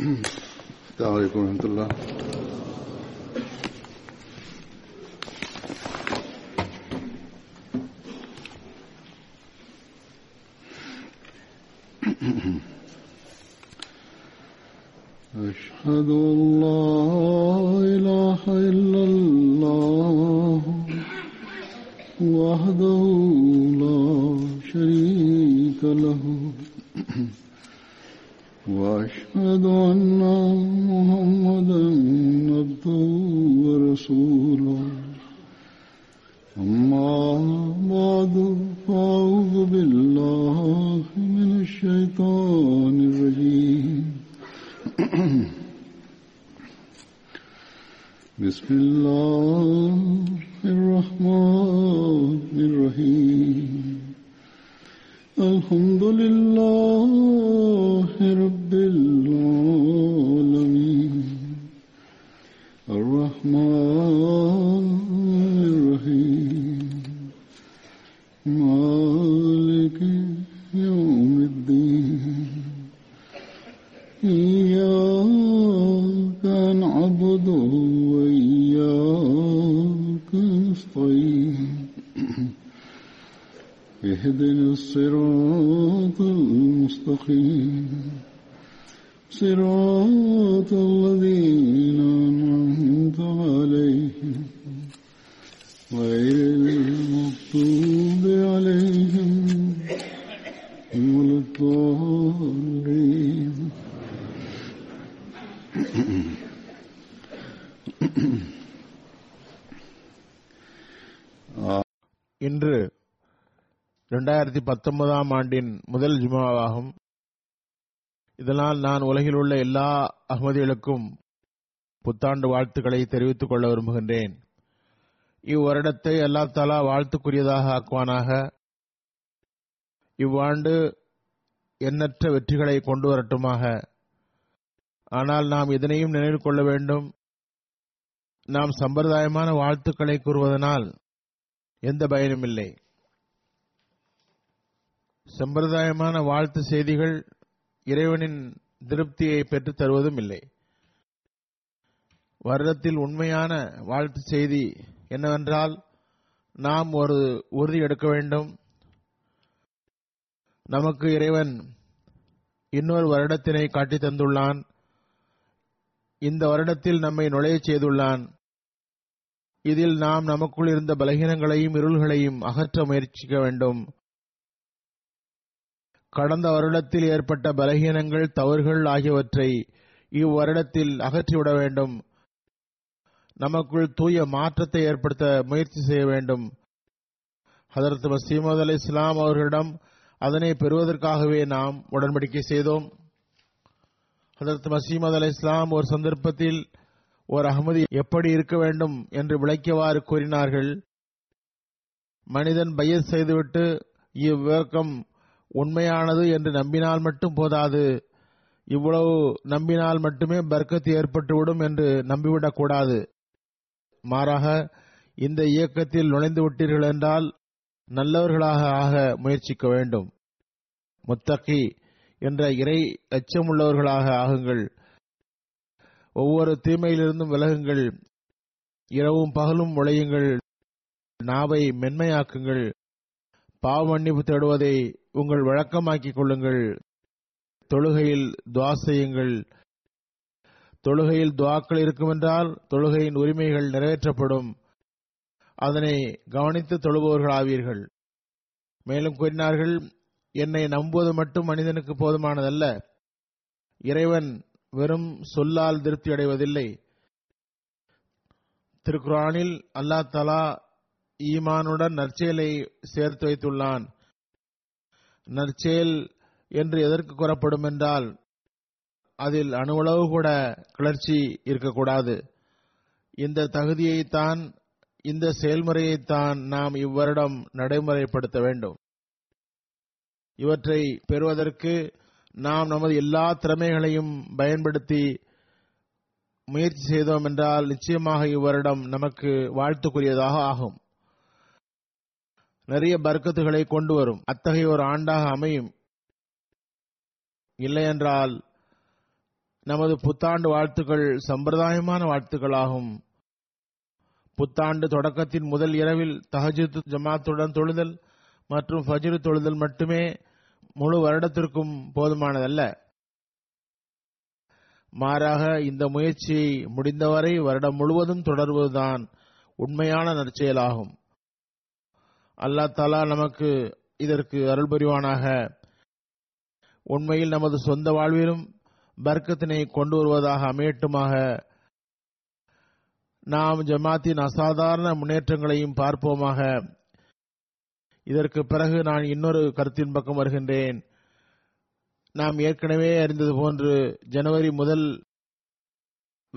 السلام عليكم ورحمة الله. أشهد أن لا إله إلا الله وحده لا شريك له وأشهد أن محمدا عبده ورسوله أما بعد فأعوذ بالله من الشيطان الرجيم بسم الله الرحمن الرحيم الحمد لله رب العالمين الرحمن الرحيم مالك يوم الدين إياك نعبد وإياك نستعين اهدنا الصراط المستقيم صراط الذين أنعمت عليهم غير المغضوب عليهم ولا الضالين. இன்று 2019 ஆண்டின் முதல் ஜுமாவாகும். இதனால் நான் உலகில் உள்ள எல்லா அஹ்மதிகளுக்கும் புத்தாண்டு வாழ்த்துக்களை தெரிவித்துக் கொள்ள விரும்புகின்றேன். இவ்வருடத்தை அல்லாஹ் தஆலா வாழ்த்துக்குரியதாக ஆக்குவானாக. இவ்வாண்டு எண்ணற்ற வெற்றிகளை கொண்டு வரட்டுமாக. ஆனால் நாம் இதனையும் நினைவில் கொள்ள வேண்டும், நாம் சம்பிரதாயமான வாழ்த்துக்களை கூறுவதனால் எந்த பயனும் இல்லை. சம்பிரதாயமான வாழ்த்து செய்திகள் இறைவனின் திருப்தியை பெற்று தருவதும் இல்லை. வருடத்தில் உண்மையான வாழ்த்து செய்தி என்னவென்றால், நாம் ஒரு உறுதி எடுக்க வேண்டும். நமக்கு இறைவன் இன்னொரு வருடத்தினை காட்டி தந்துள்ளான், இந்த வருடத்தில் நம்மை நுழைய செய்துள்ளான். இதில் நாம் நமக்குள் இருந்த பலகீனங்களையும் இருள்களையும் அகற்ற முயற்சிக்க வேண்டும். கடந்த வருடத்தில் ஏற்பட்ட பலகீனங்கள், தவறுகள் ஆகியவற்றை இவ்வருடத்தில் அகற்றிவிட வேண்டும். நமக்குள் தூய மாற்றத்தை ஏற்படுத்த முயற்சி செய்ய வேண்டும். ஹதரத் மசீமது அலை இஸ்லாம் அவர்களிடம் அதனை பெறுவதற்காகவே நாம் உடன்படிக்கை செய்தோம். ஹதரத் மசீமது அலை இஸ்லாம் ஒரு சந்தர்ப்பத்தில் ஒரு அஹ்மதி எப்படி இருக்க வேண்டும் என்று விளக்கியவாறு கூறினார்கள். மனிதன் பையஸ் செய்துவிட்டு இவ்விளக்கம் உண்மையானது என்று நம்பினால் மட்டும் போதாது, இவ்வளவு நம்பினால் மட்டுமே பர்க்கத்து ஏற்பட்டுவிடும் என்று நம்பிவிடக் கூடாது. மாறாக இந்த இயக்கத்தில் நுழைந்து விட்டீர்கள் என்றால் நல்லவர்களாக ஆக முயற்சிக்க வேண்டும். முத்தகி என்ற இறை அச்சமுள்ளவர்களாக ஆகுங்கள். ஒவ்வொரு தீமையிலிருந்தும் விலகுங்கள். இரவும் பகலும் உழையுங்கள். நாவை மென்மையாக்குங்கள். பாவ மன்னிப்பு தேடுவதை உங்கள் வழக்கமாக்கிக் கொள்ளுங்கள். தொழுகையில் துவா செய்யுங்கள். தொழுகையில் துவாக்கள் இருக்குமென்றால் தொழுகையின் உரிமைகள் நிறைவேற்றப்படும். அதனை கவனித்து தொழுபவர்கள் ஆவீர்கள். மேலும் கூறினார்கள், என்னை நம்புவது மட்டும் மனிதனுக்கு போதுமானதல்ல. இறைவன் வெறும் சொல்லால் திருப்தி அடைவதில்லை. திருக்குரானில் அல்லாஹ் தஆலா ஈமானுடன் நற்செயலை சேர்த்து வைத்துள்ளான். நற்செயல் என்று எதற்கு கூறப்படும் என்றால், அதில் அணுவளவு கூட கிளர்ச்சி இருக்கக்கூடாது. இந்த தகுதியைத்தான், இந்த செயல்முறையைத்தான் நாம் இவ்வருடம் நடைமுறைப்படுத்த வேண்டும். இவற்றை பெறுவதற்கு நாம் நமது எல்லா திறமைகளையும் பயன்படுத்தி முயற்சி செய்தோம் என்றால் நிச்சயமாக இவ்வருடம் நமக்கு வாழ்த்துக்குரியதாக ஆகும். நிறைய பர்க்கத்துகளை கொண்டு வரும் அத்தகைய ஒரு ஆண்டாக அமையும். இல்லையென்றால் நமது புத்தாண்டு வாழ்த்துக்கள் சம்பிரதாயமான வாழ்த்துக்களாகும். புத்தாண்டு தொடக்கத்தின் முதல் இரவில் தஹஜ்ஜுத் ஜமாத்துடன் தொழுதல் மற்றும் ஃபஜ்ர் தொழுதல் மட்டுமே முழு வருடத்திற்கும் போதுமானதல்ல. மாறாக இந்த முயற்சியை முடிந்தவரை வருடம் முழுவதும் தொடர்வதுதான் உண்மையான நற்செயலாகும். அல்லாஹ் தஆலா நமக்கு இதற்கு அருள் புரிவானாக. உண்மையில் நமது சொந்த வாழ்விலும் பர்க்கத்தினை கொண்டு வருவதாக அமையட்டுமாக. நாம் ஜமாத்தின் அசாதாரண முன்னேற்றங்களையும் பார்ப்போமாக. இதற்கு பிறகு நான் இன்னொரு கருத்தின் பக்கம் வருகின்றேன். நாம் ஏற்கனவே அறிந்தது போன்று ஜனவரி முதல்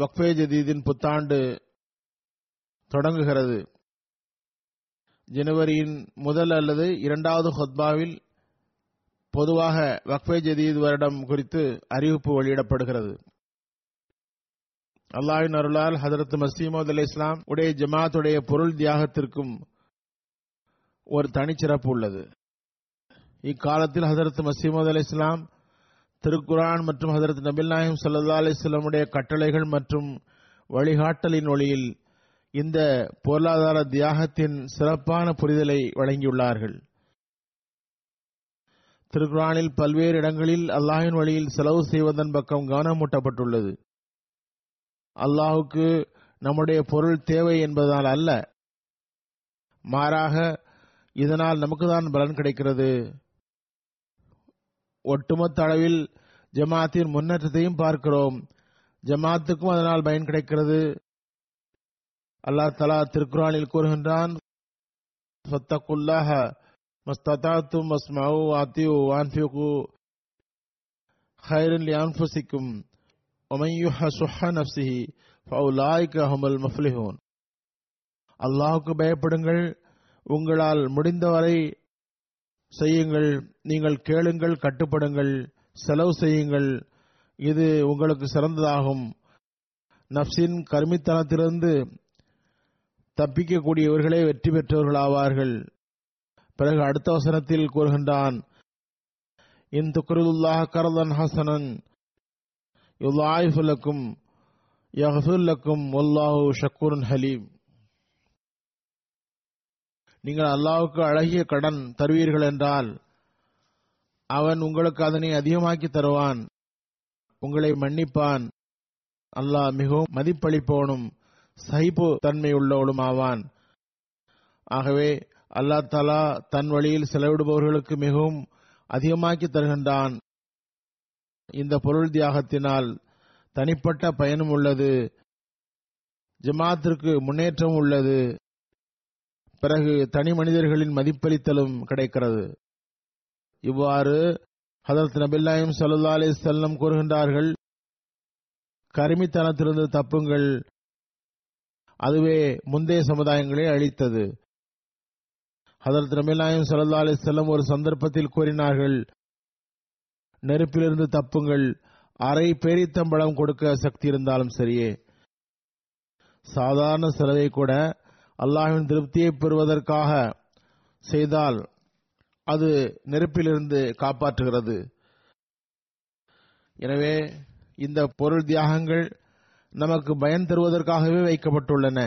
வக்ஃபே ஜதீதின் புத்தாண்டு தொடங்குகிறது. ஜனவரியின் முதல் அல்லது இரண்டாவது ஹுத்பாவில் பொதுவாக வக்ஃபே ஜதீத் வருடம் குறித்து அறிவிப்பு வெளியிடப்படுகிறது. அல்லாஹ்வின் அருளால் ஹதரத் மசீமது அலை இஸ்லாம் உடைய ஜமாத்துடைய பொருள் தியாகத்திற்கும் ஒரு தனிச்சிறப்பு உள்ளது. இக்காலத்தில் ஹதரத் மசீமது அலை இஸ்லாம் திருக்குரான் மற்றும் ஹதரத் நபில் நாயகம் ஸல்லல்லாஹு அலைஹி வஸல்லம் உடைய கட்டளைகள் மற்றும் வழிகாட்டலின் ஒளியில் இந்த பொருளாதார தியாகத்தின் சிறப்பான புரிதலை வழங்கியுள்ளார்கள். திருக்குரானில் பல்வேறு இடங்களில் அல்லாஹ்வின் வழியில் செலவு செய்வதன் பக்கம் கவனம் ஊட்டப்பட்டுள்ளது. அல்லாஹுக்கு நம்முடைய பொருள் தேவை என்பதால் அல்ல, மாறாக இதனால் நமக்கு தான் பலன் கிடைக்கிறது. ஒட்டுமொத்த அளவில் ஜமாத்தின் முன்னேற்றத்தையும் பார்க்கிறோம். ஜமாத்துக்கும் அதனால் பயன் கிடைக்கிறது. அல்லாஹ் தஆலா திருக்குரானில் கூறுகின்றான், அல்லாஹுக்கு பயப்படுங்கள், உங்களால் முடிந்தவரை செய்யுங்கள், நீங்கள் கேளுங்கள், கட்டுப்படுங்கள், செலவு செய்யுங்கள், இது உங்களுக்கு சிறந்ததாகும். நப்சின் கருமித்தனத்திலிருந்து தப்பிக்கக்கூடியவர்களே வெற்றி பெற்றவர்களாவார்கள். பிறகு அடுத்த வசனத்தில் கூறுகின்றான், இன் துக்ருல்லாஹ் கர்தன் ஹசனன் யுலாயிஃபுலக்கும் யஃஃபிர் லக்கும் வல்லாஹு ஷக்கூருன் ஹலீம். நீங்கள் அல்லாஹ்வுக்கு அழகிய கடன் தருவீர்கள் என்றால் அவன் உங்களுக்கு அதனை அதிகமாக்கி தருவான், உங்களை மன்னிப்பான். அல்லாஹ் மிகவும் மதிப்பளிப்பவனும் சகிப்பு தன்மை உள்ளவனும் ஆவான். ஆகவே அல்லாஹ் தஆலா தன் வழியில் செலவிடுபவர்களுக்கு மிகவும் அதிகமாக்கி தருகின்றான். இந்த பொருள் தியாகத்தினால் தனிப்பட்ட பயனும் உள்ளது, ஜமாத்திற்கு முன்னேற்றம் உள்ளது, பிறகு தனி மனிதர்களின் மதிப்பளித்தலும் கிடைக்கிறது. இவ்வாறு ஹதரத் நபில் நாயகம் ஸல்லல்லாஹு அலைஹி வஸல்லம் கூறுகின்றார்கள், கருமித்தனத்திலிருந்து தப்புங்கள், அதுவே முந்தைய சமுதாயங்களை அழித்தது. ஹதரத் நபில் நாயகம் ஸல்லல்லாஹு அலைஹி வஸல்லம் ஒரு சந்தர்ப்பத்தில் கூறினார்கள், நெருப்பிலிருந்து தப்புங்கள், அரை பேரித்தம்பழம் கொடுக்க சக்தி இருந்தாலும் சரியே. சாதாரண செலவை கூட அல்லாஹ்வின் திருப்தியை பெறுவதற்காக செய்தால் அது நெருப்பிலிருந்து காப்பாற்றுகிறது. எனவே இந்த பொருள் தியாகங்கள் நமக்கு பயன் தருவதற்காகவே வைக்கப்பட்டுள்ளன.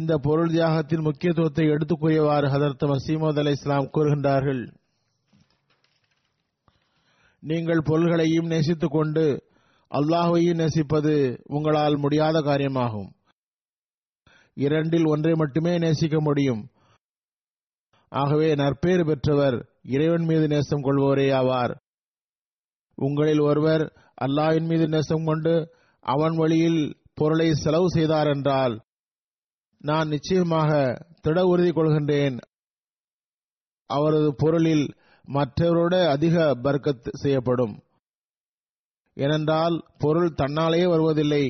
இந்த பொருள் தியாகத்தின் முக்கியத்துவத்தை எடுத்துக் கூறியவாறு ஹதரத் மசீமது அலை இஸ்லாம் கூறுகின்றார்கள், நீங்கள் பொருள்களையும் நேசித்துக் கொண்டு அல்லாஹ்வையும் நேசிப்பது உங்களால் முடியாத காரியமாகும். இரண்டில் ஒன்றை மட்டுமே நேசிக்க முடியும். ஆகவே நற்பேறு பெற்றவர் இறைவன் மீது நேசம் கொள்வோரே ஆவார். உங்களில் ஒருவர் அல்லாஹ்வின் மீது நேசம் கொண்டு அவன் வழியில் பொருளை செலவு செய்தார் என்றால், நான் நிச்சயமாக திட உறுதி கொள்கின்றேன், அவரது பொருளில் மற்றவரோட அதிக பர்க்கத் செய்யப்படும். ஏனென்றால் பொருள் தன்னாலேயே வருவதில்லை,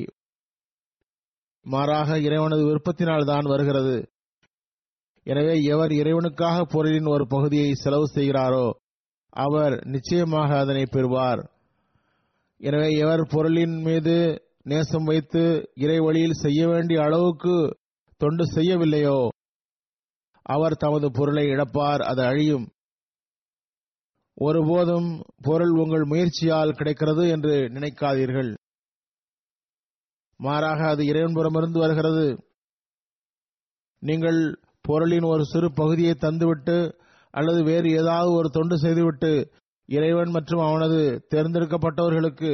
மாறாக இறைவனது விருப்பத்தினால் தான் வருகிறது. எனவே எவர் இறைவனுக்காக பொருளின் ஒரு பகுதியை செலவு செய்கிறாரோ அவர் நிச்சயமாக அதனை பெறுவார். எனவே எவர் பொருளின் மீது நேசம் வைத்து இறை வழியில் செய்ய வேண்டிய அளவுக்கு தொண்டு செய்யவில்லையோ அவர் தமது பொருளை இழப்பார், அது அழியும். ஒருபோதும் பொருள் உங்கள் முயற்சியால் கிடைக்கிறது என்று நினைக்காதீர்கள். மாறாக அது இறைவன்புறமிருந்து வருகிறது. நீங்கள் பொருளின் ஒரு சிறு பகுதியை தந்துவிட்டு அல்லது வேறு ஏதாவது ஒரு தொண்டு செய்துவிட்டு இறைவன் மற்றும் அவனது தேர்ந்தெடுக்கப்பட்டவர்களுக்கு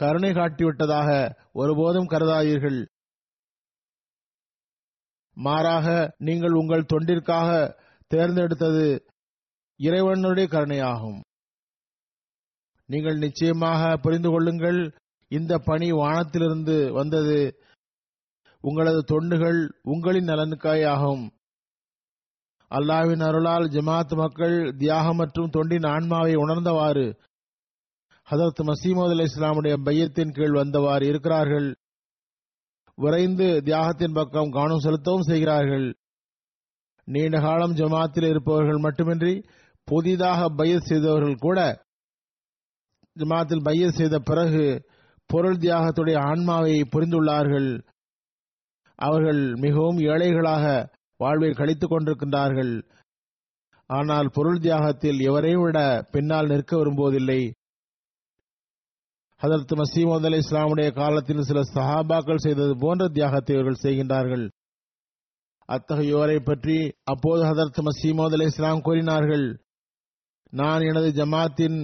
கருணை காட்டிவிட்டதாக ஒருபோதும் கருதாதீர்கள். மாறாக நீங்கள் உங்கள் தொண்டிற்காக தேர்ந்தெடுத்தது இறைவனுடைய கருணையாகும். நீங்கள் நிச்சயமாக புரிந்து கொள்ளுங்கள், இந்த பணி வானத்திலிருந்து வந்தது. உங்களது தொண்டுகள் உங்களின் நலனுக்காயாகும். அல்லாஹ்வின் அருளால் ஜமாத் மக்கள் தியாகம் மற்றும் தொண்டின் ஆன்மாவை உணர்ந்தவாறு ஹதரத் மசீஹ் மவ்ஊத் அலைஹிஸ்ஸலாமுடைய பையத்தின் கீழ் வந்தவாறு இருக்கிறார்கள். விரைந்து தியாகத்தின் பக்கம் கவனம் செலுத்தவும் செய்கிறார்கள். நீண்ட காலம் ஜமாத்தில் இருப்பவர்கள் மட்டுமின்றி புதிதாக பையத் செய்தவர்கள் கூட ஜமாத்தில் பையத் செய்த பிறகு பொருள் தியாகத்துடைய ஆன்மாவை புரிந்துள்ளார்கள். அவர்கள் மிகவும் ஏழைகளாக வாழ்வை கழித்துக் கொண்டிருக்கின்றார்கள். ஆனால் பொருள் தியாகத்தில் எவரையும் விட பின்னால் நிற்க விரும்புவதில்லை. ஹதரத் மசீஹ் மவ்ஊத் அலைஹிஸ்ஸலாமுடைய காலத்தில் சில சஹாபாக்கள் செய்தது போன்ற தியாகத்தை இவர்கள் செய்கின்றார்கள். அத்தகையோரை பற்றி அப்போது ஹதரத் மசீஹ் மவ்ஊத் அலைஹிஸ்ஸலாம் கூறினார்கள், நான் எனது ஜமாத்தின்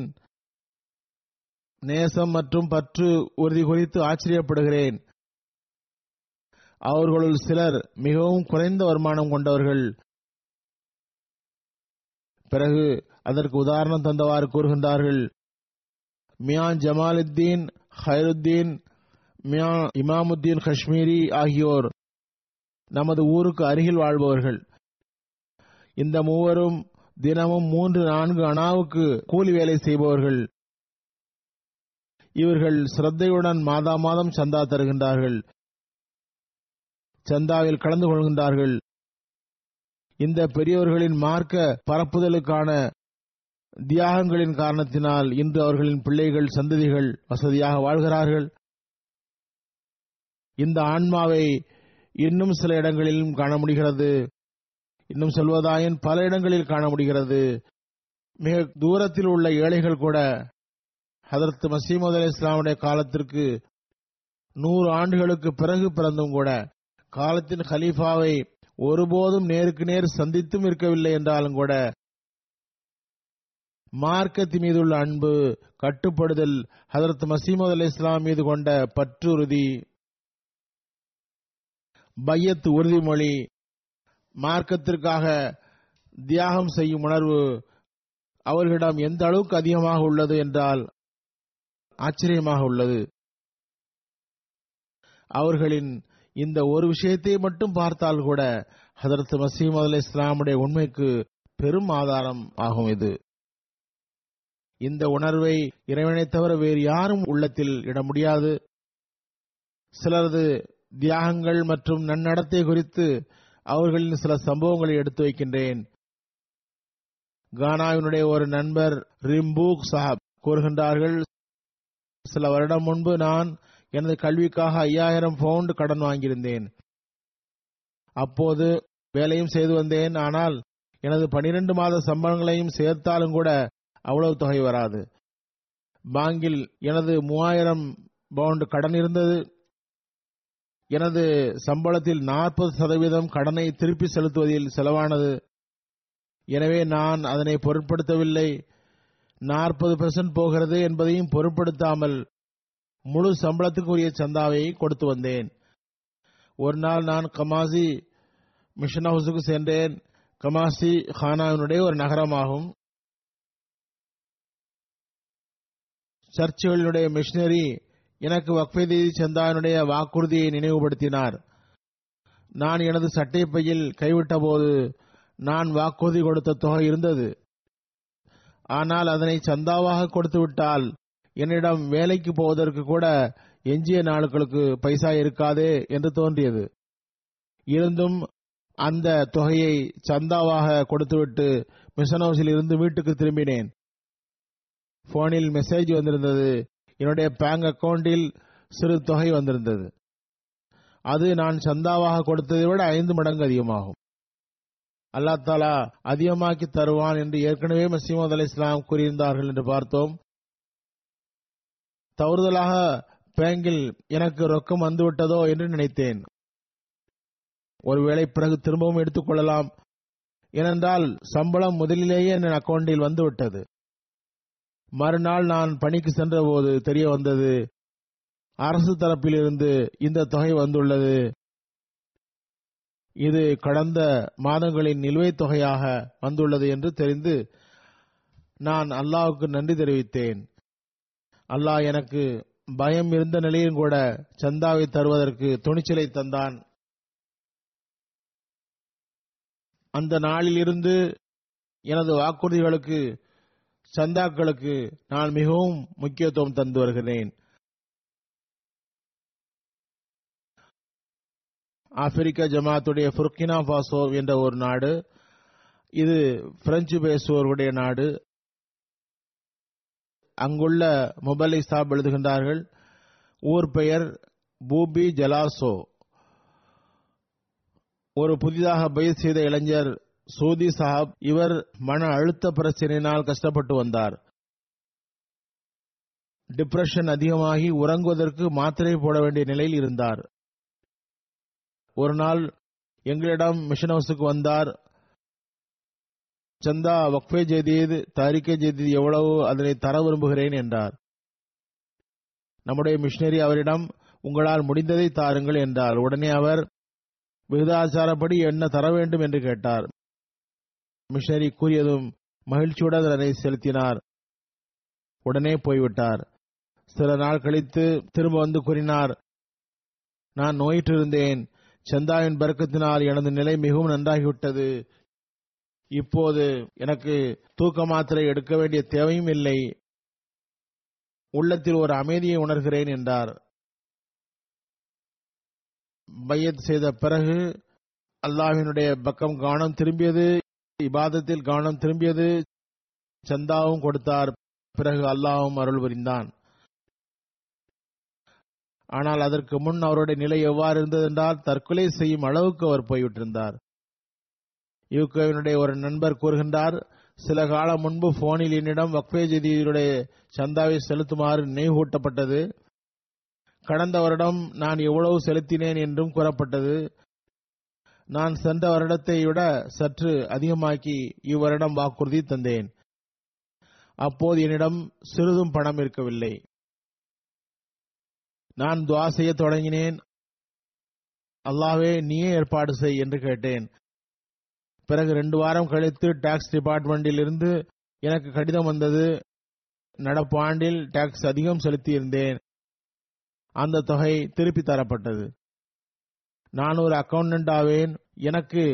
நேசம் மற்றும் பற்று உறுதி குறித்து ஆச்சரியப்படுகிறேன். அவர்களுள் சிலர் மிகவும் குறைந்த வருமானம் கொண்டவர்கள். பிறகு அதற்கு உதாரணம் தந்தவாறு கூறுகின்றார்கள், மியான் ஜமாலுத்தீன் ஹைருத்தீன், மியான் இமாமுத்தீன் காஷ்மீரி ஆகியோர் நமது ஊருக்கு அருகில் வாழ்பவர்கள். இந்த மூவரும் தினமும் 3-4 அணாவுக்கு கூலி வேலை செய்பவர்கள். இவர்கள் சிரத்தையுடன் மாதா மாதம் சந்தா தருகின்றார்கள், சந்தாவில் கலந்து கொள்கின்றார்கள். இந்த பெரியவர்களின் மார்க்க பரப்புதலுக்கான தியாகங்களின் காரணத்தினால் இன்று அவர்களின் பிள்ளைகள் சந்ததிகள் வசதியாக வாழ்கிறார்கள். இந்த ஆன்மாவை இன்னும் சில இடங்களிலும் காண முடிகிறது. இன்னும் சொல்வதாயின் பல இடங்களில் காண முடிகிறது. மிக தூரத்தில் உள்ள ஏழைகள் கூட ஹதரத் மசீஹ் மவ்ஊத் அலைஹிஸ்ஸலாமுடைய காலத்திற்கு 100 ஆண்டுகளுக்கு பிறகு பிறந்தும் கூட காலத்தின் ஹலீஃபாவை ஒருபோதும் நேருக்கு நேர் சந்தித்தும் இருக்கவில்லை என்றாலும் கூட மார்க்கத்தின் மீதுள்ள அன்பு, கட்டுப்படுதல், ஹதரத் மசீஹ் மவ்ஊத் அலைஹிஸ்ஸலாம் மீது கொண்ட பற்றுறுதி, பையத் உறுதிமொழி, மார்க்கத்திற்காக தியாகம் செய்யும் உணர்வு அவர்களிடம் எந்த அளவுக்கு அதிகமாக உள்ளது என்றால் ஆச்சரியமாக உள்ளது. அவர்களின் இந்த ஒரு விஷயத்தை மட்டும் பார்த்தால் கூட ஹதரத் மசீஹ் மவ்ஊத் அலைஹிஸ்ஸலாமுடைய உண்மைக்கு பெரும் ஆதாரம் ஆகும். இது இந்த உணர்வை இறைவனை தவிர வேறு யாரும் உள்ளத்தில் இட முடியாது. சிலரது தியாகங்கள் மற்றும் நன்னடத்தை குறித்து அவர்களின் சில சம்பவங்களை எடுத்து வைக்கின்றேன். கானாவினுடைய ஒரு நண்பர் ரிம்பூக் சாஹப் கூறுகின்றார்கள், சில வருடம் முன்பு நான் எனது கல்விக்காக 5000 பவுண்டு கடன் வாங்கியிருந்தேன். அப்போது வேலையும் செய்து வந்தேன். ஆனால் எனது 12 மாத சம்பளங்களையும் சேர்த்தாலும் கூட அவ்வளவு தொகை வராது. பாங்கில் எனது 3000 பவுண்டு கடன் இருந்தது. எனது சம்பளத்தில் 40% கடனை திருப்பி செலுத்துவதில் செலவானது. எனவே நான் அதனை பொருட்படுத்தவில்லை. 40% போகிறது என்பதையும் பொருட்படுத்தாமல் முழு சம்பளத்துக்குரிய சந்தாவை கொடுத்து வந்தேன். ஒரு நாள் நான் கமாசி மிஷன் ஹவுஸுக்கு சென்றேன். கமாசி கானாவினுடைய ஒரு நகரமாகும். சர்ச்சுகளினுடைய மிஷினரி எனக்கு வக்ஃபே நிதி சந்தாவினுடைய வாக்குறுதியை நினைவுபடுத்தினார். நான் எனது சட்டை பையில் கைவிட்ட போது நான் வாக்குறுதி கொடுத்த தொகை இருந்தது. ஆனால் அதனை சந்தாவாக கொடுத்துவிட்டால் என்னிடம் வேலைக்கு போவதற்கு கூட எஞ்சிய நாட்களுக்கு பைசா இருக்காதே என்று தோன்றியது. இருந்தும் அந்த தொகையை சந்தாவாக கொடுத்துவிட்டு மிஷன் ஹவுஸில் இருந்து வீட்டுக்கு திரும்பினேன். போனில் மெசேஜ் வந்திருந்தது. என்னுடைய பேங்க் அக்கவுண்டில் சிறு தொகை வந்திருந்தது. அது நான் சந்தாவாக கொடுத்ததை விட 5 மடங்கு அதிகமாகும். அல்லா தாலா அதிகமாக்கி தருவான் என்று ஏற்கனவே மசீமது அலி இஸ்லாம் கூறியிருந்தார்கள் என்று பார்த்தோம். தவறுதலாக பேங்கில் எனக்கு ரொக்கம் வந்துவிட்டதோ என்று நினைத்தேன், ஒருவேளை பிறகு திரும்பவும் எடுத்துக்கொள்ளலாம், ஏனென்றால் சம்பளம் முதலிலேயே என் அக்கௌண்டில் வந்துவிட்டது. மறுநாள் நான் பணிக்கு சென்ற போது தெரிய வந்தது, அரசு தரப்பில் இருந்து இந்த தொகை வந்துள்ளது, இது கடந்த மாதங்களின் நிலுவைத் தொகையாக வந்துள்ளது என்று தெரிந்து நான் அல்லாஹ்வுக்கு நன்றி தெரிவித்தேன். அல்லாஹ் எனக்கு பயம் இருந்த நிலையும் கூட சந்தாவை தருவதற்கு துணிச்சலை தந்தான். அந்த நாளிலிருந்து எனது வாக்குறுதிகளுக்கு, சந்தாக்களுக்கு நான் மிகவும் முக்கியத்துவம் தந்து வருகிறேன். ஆப்பிரிக்க ஜமாத்துடைய புர்கினா ஃபாசோ என்ற ஒரு நாடு, இது பிரெஞ்சு பேசுவோருடைய நாடு. அங்குள்ள முபல்லி சாப் எழுதுகின்றார்கள், ஊர் பெயர் பூபி ஜலாசோ. ஒரு புதிதாக பயிர் செய்த இளைஞர் சூதி சாப், இவர் மன அழுத்த பிரச்சனையினால் கஷ்டப்பட்டு வந்தார். டிப்ரெஷன் அதிகமாகி உறங்குவதற்கு மாத்திரை போட வேண்டிய நிலையில் இருந்தார். ஒரு நாள் எங்களிடம் மிஷன் ஹவுஸுக்கு வந்தார். சந்தா, வக்ஃபே ஜதீத், தாரிகே ஜதீத் எவ்வளவு, அதனை தர விரும்புகிறேன் என்றார். நம்முடைய மிஷினரி அவரிடம், உங்களால் முடிந்ததை தாருங்கள் என்றார். உடனே அவர் விகிதாச்சாரப்படி என்ன தர வேண்டும் என்று கேட்டார். மிஷினரி கூறியதும் மகிழ்ச்சியுடன் அதனை செலுத்தினார். உடனே போய்விட்டார். சில நாள் கழித்து திரும்ப வந்து கூறினார், நான் நோயிற்றிருந்தேன், சந்தாவின் பறக்கத்தினால் எனது நிலை மிகவும் நன்றாகிவிட்டது, இப்போது எனக்கு தூக்க மாத்திரை எடுக்க வேண்டிய தேவையும் இல்லை, உள்ளத்தில் ஒரு அமைதியை உணர்கிறேன் என்றார். பையத் செய்த பிறகு அல்லாஹ்வினுடைய பக்கம் கவனம் திரும்பியது, இபாதத்தில் கவனம் திரும்பியது, சந்தாவும் கொடுத்தார். பிறகு அல்லாஹ்வும் அருள் புரிந்தான். ஆனால் அதற்கு முன் அவருடைய நிலை எவ்வாறு இருந்தது என்றால் தற்கொலை செய்யும் அளவுக்கு அவர் போய்விட்டிருந்தார். யூகேவினுடைய ஒரு நண்பர் கூறுகின்றார், சில காலம் முன்பு போனில் என்னிடம் வக்ஃபே ஜதீதுடைய சந்தாவை செலுத்துமாறு நினைவூட்டப்பட்டது. கடந்த வருடம் நான் எவ்வளவு செலுத்தினேன் என்றும் கூறப்பட்டது. நான் சென்ற வருடத்தை விட சற்று அதிகமாக்கி இவ்வருடம் வாக்குறுதி தந்தேன். அப்போது என்னிடம் சிறிதும் பணம் இருக்கவில்லை. நான் துஆ செய்ய தொடங்கினேன். அல்லாஹ்வே, நீயே ஏற்பாடு செய் என்று கேட்டேன். பிறகு 2 வாரம் கழித்து டாக்ஸ் டிபார்ட்மெண்டில் இருந்து எனக்கு கடிதம் வந்தது. நடப்பு ஆண்டில் டாக்ஸ் அதிகம் செலுத்தியிருந்தேன், அந்த தொகை திருப்பி தரப்பட்டது. நான் ஒரு அக்கவுண்டன்ட் ஆவேன், எனக்கு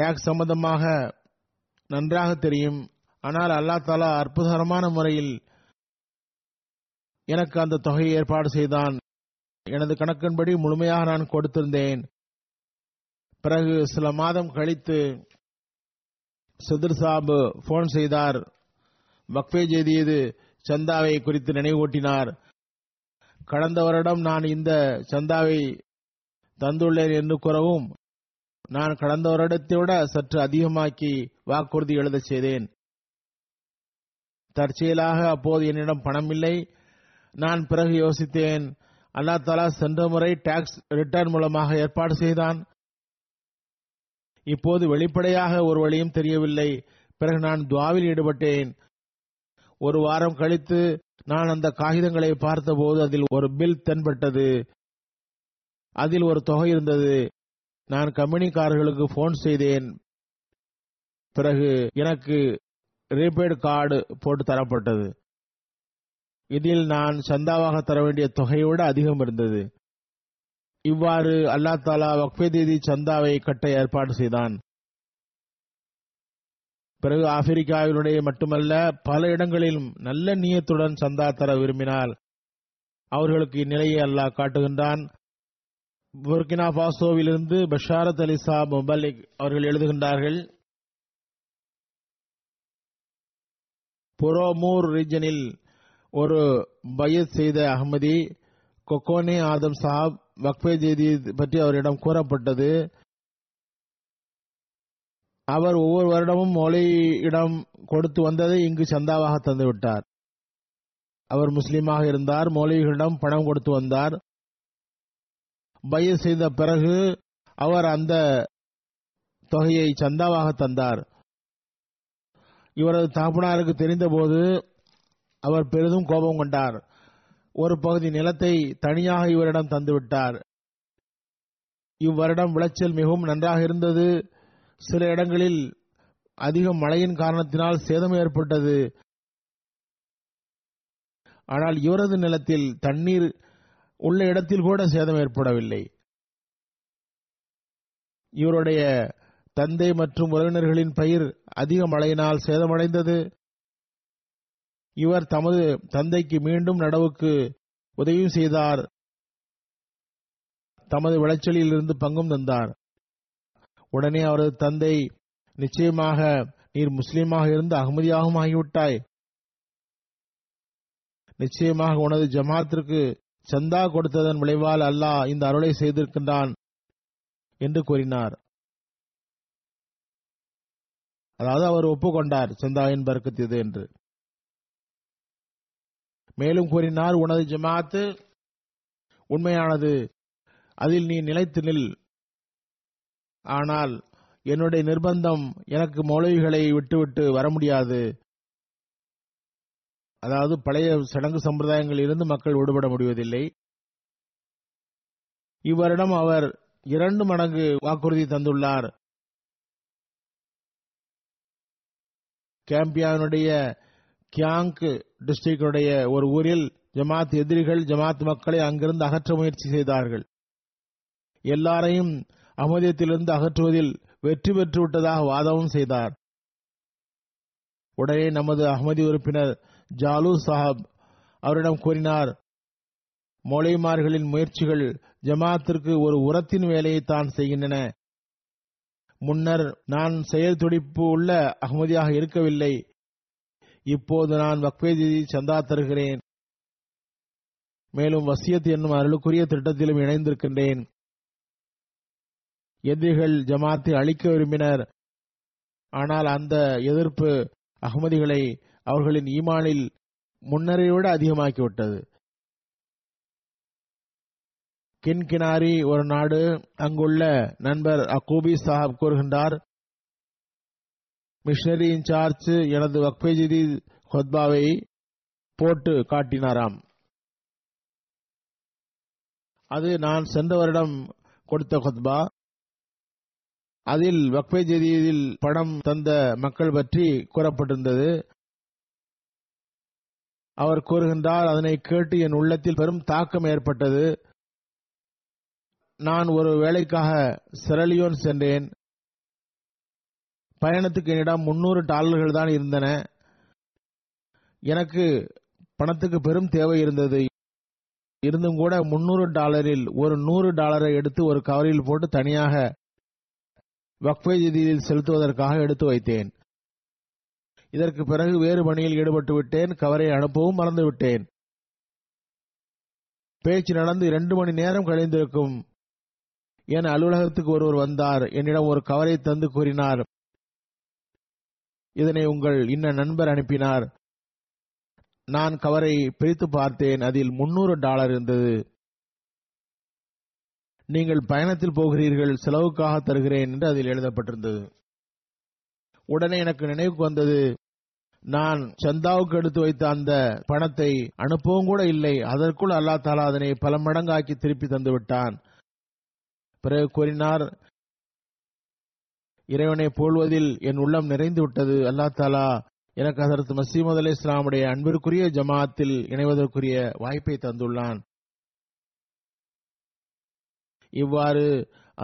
டாக்ஸ் சம்பந்தமாக நன்றாக தெரியும், ஆனால் அல்லாஹ் தஆலா அற்புதமான முறையில் எனக்கு அந்த தொகையை ஏற்பாடு செய்தான். எனது கணக்கின்படி முழுமையாக நான் கொடுத்திருந்தேன். பிறகு சில மாதம் கழித்து சதுர் சாப் போன் செய்தார். வக்ஃபே ஜதீத் சந்தாவை குறித்து நினைவூட்டினார். கடந்த வருடம் நான் இந்த சந்தாவை தந்துள்ளேன் என்று கூறவும், நான் கடந்த வருடத்தை விட சற்று அதிகமாக்கி வாக்குறுதி எழுத செய்தேன். தற்செயலாக அப்போது என்னிடம் பணம் இல்லை. நான் பிறகு யோசித்தேன், அல்லாஹ் தஆலா சென்ற முறை டாக்ஸ் ரிட்டர்ன் மூலமாக ஏற்பாடு செய்தான், இப்போது வெளிப்படையாக ஒரு வழியும் தெரியவில்லை. பிறகு நான் துஆவில் ஈடுபட்டேன். 1 வாரம் கழித்து நான் அந்த காகிதங்களை பார்த்தபோது அதில் ஒரு பில் தென்பட்டது, அதில் ஒரு தொகை இருந்தது. நான் கம்பெனிக்காரர்களுக்கு போன் செய்தேன். பிறகு எனக்கு ரீபேட் கார்டு போட்டு தரப்பட்டது. இதில் நான் சந்தாவாக தர வேண்டிய தொகையோட அதிகம் இருந்தது. இவ்வாறு அல்லாஹ் தஆலா வக்ஃபே ஜதீத் சந்தாவை கட்ட ஏற்பாடு செய்தான். பிறகு ஆப்பிரிக்காவினுடைய மட்டுமல்ல, பல இடங்களிலும் நல்ல நியத்துடன் சந்தா தர விரும்பினால் அவர்களுக்கு இந்நிலையை அல்லாஹ் காட்டுகின்றான். புர்கினா பாசோவிலிருந்து பஷாரத் அலி சாப் முபல்லிக் அவர்கள் எழுதுகின்றார்கள், புரோமூர் ரீஜனில் ஒரு பையத் செய்த அஹ்மதி கொக்கோனே ஆதம் சாப் வக்ஃபே ஜதீத் பற்றி அவரிடம் கூறப்பட்டது. அவர் ஒவ்வொரு வருடமும் மோலையிடம் கொடுத்து வந்ததை இங்கு சந்தாவாக தந்துவிட்டார். அவர் முஸ்லீமாக இருந்தார். மௌலவிகளிடம் பணம் கொடுத்து வந்தார். பைய செய்த பிறகு அவர் அந்த தொகையை சந்தாவாக தந்தார். இவரது தகப்பனாருக்கு தெரிந்தபோது அவர் பெரிதும் கோபம் கொண்டார். ஒரு பகுதி நிலத்தை தனியாக இவரிடம் தந்துவிட்டார். இவ்வருடம் விளைச்சல் மிகவும் நன்றாக இருந்தது. சில இடங்களில் அதிக மழையின் காரணத்தினால் சேதம் ஏற்பட்டது. ஆனால் இவரது நிலத்தில் தண்ணீர் உள்ள இடத்தில் கூட சேதம் ஏற்படவில்லை. இவருடைய தந்தை மற்றும் உறவினர்களின் பயிர் அதிக மழையினால் சேதமடைந்தது. இவர் தமது தந்தைக்கு மீண்டும் நடவுக்கு உதவி செய்தார். தமது விளைச்சலில் இருந்து பங்கும் தந்தார். உடனே அவரது தந்தை, நிச்சயமாக நீர் முஸ்லீமாக இருந்து அகமதியாகவும் ஆகிவிட்டாய். நிச்சயமாக உனது ஜமாத்திற்கு சந்தா கொடுத்ததன் விளைவால் அல்லாஹ் இந்த அருளை செய்திருக்கின்றான் என்று கூறினார். அதாவது அவர் ஒப்புக்கொண்டார் சந்தாவின் பர்க்கத் இது என்று. மேலும் கூறினார், உனது ஜமாத்து உண்மையானது, அதில் நீ நிலைத்து நில். ஆனால் என்னுடைய நிர்பந்தம், எனக்கு மௌலவிகளை விட்டுவிட்டு வர முடியாது. அதாவது பழைய சடங்கு சம்பிரதாயங்களில் இருந்து மக்கள் விடுபட முடிவதில்லை. இவரிடம் அவர் 2 மடங்கு வாக்குறுதி தந்துள்ளார். கேம்பியானுடைய கியாங்க் டிஸ்ட்ரிக்டுடைய ஒரு ஊரில் ஜமாத் எதிரிகள் ஜமாத் மக்களை அங்கிருந்து அகற்ற முயற்சி செய்தார்கள். எல்லாரையும் அகமதியத்திலிருந்து அகற்றுவதில் வெற்றி பெற்றுவிட்டதாக வாதமும் செய்தார். உடனே நமது அகமதி உறுப்பினர் ஜாலு சாஹப் அவரிடம் கூறினார், மௌலைமார்களின் முயற்சிகள் ஜமாத்திற்கு ஒரு உரத்தின் வேலையை தான் செய்கின்றன. முன்னர் நான் செயல் துடிப்பு உள்ள அகமதியாக இருக்கவில்லை. இப்போது நான் வக்ஃபேதி சந்தா தருகிறேன். மேலும் வசியத் என்னும் அருளுக்குரிய திட்டத்திலும் இணைந்திருக்கின்றேன். எதிரிகள் ஜமாத்தை அழிக்க விரும்பினர். ஆனால் அந்த எதிர்ப்பு அகமதிகளை அவர்களின் ஈமானில் முன்னரை விட அதிகமாக்கிவிட்டது. கின்கினாரி ஒரு நாடு. அங்குள்ள நண்பர் அக்கூபி சாஹப் கூறுகின்றார், மிஷனரி இன்சார்ஜ் எனது வக்ஃபேஜிதி ஹொத்பாவை போட்டு காட்டினாராம். அது நான் சென்ற வருடம் கொடுத்த ஹொத்பா. அதில் வக்ஃபேஜிதியில் பணம் தந்த மக்கள் பற்றி கூறப்பட்டிருந்தது. அவர் கூறுகின்றார், அதனை கேட்டு என் உள்ளத்தில் பெரும் தாக்கம் ஏற்பட்டது. நான் ஒரு வேலைக்காக செரலியோன் சென்றேன். பயணத்துக்கு என்னிடம் $300 தான் இருந்தன. எனக்கு பணத்துக்கு பெரும் தேவை இருந்தது. இருந்தும் கூட $300 ஒரு $100 எடுத்து ஒரு கவரில் போட்டு தனியாக வக்ஃபேஜிதியில் செலுத்துவதற்காக எடுத்து வைத்தேன். இதற்கு பிறகு வேறு பணியில் ஈடுபட்டு விட்டேன். கவரை அனுப்பவும் மறந்துவிட்டேன். பேச்சு நடந்து 2 மணி நேரம் கழிந்திருக்கும். என் அலுவலகத்துக்கு ஒருவர் வந்தார். என்னிடம் ஒரு கவரை தந்து கூறினார், இதனை உங்கள் இன்ன நண்பர் அனுப்பினார். நான் கவரை பிரித்து பார்த்தேன். அதில் $300 இருந்தது. நீங்கள் பயணத்தில் போகிறீர்கள், செலவுக்காக தருகிறேன் என்று அதில் எழுதப்பட்டிருந்தது. உடனே எனக்கு நினைவுக்கு வந்தது, நான் சந்தாவுக்கு எடுத்து வைத்த அந்த பணத்தை அனுப்பவும் கூட இல்லை. அதற்குள் அல்லா தாலா அதனை பல மடங்காக்கி திருப்பி தந்துவிட்டான். பிறகு கூறினார், இறைவனை போல்வதில் என் உள்ளம் நிறைந்து விட்டது. அல்லா தாலா எனக்கு ஹதரத் மசீஹ் மவ்ஊத் அலைஹிஸ்ஸலாமுடைய அன்பிற்குரிய ஜமாத்தில் இணைவதற்குரிய வாய்ப்பை தந்துள்ளான். இவ்வாறு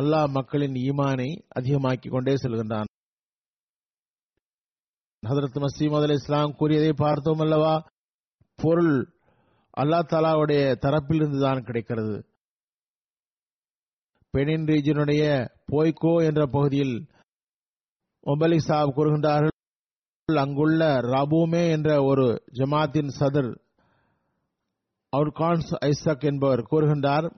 அல்லாஹ் மக்களின் ஈமானை அதிகமாக்கிக் கொண்டே செல்கின்றான். ஹதரத் மசீஹ் மவ்ஊத் அலைஹிஸ்ஸலாம் கூறியதை பார்த்தோம் அல்லவா, பொருள் அல்லா தாலாவுடைய தரப்பிலிருந்து தான் கிடைக்கிறது. பெனின் ரீஜனுடைய போய்கோ என்ற பகுதியில் ஒம்பலி சாப் கூறுகின்றார்கள், அங்குள்ள ராபூமே என்ற ஒரு ஜமாத்தின் சதர் அவுட்கான்ஸ் ஐசக் என்பவர் கூறுகின்றார்,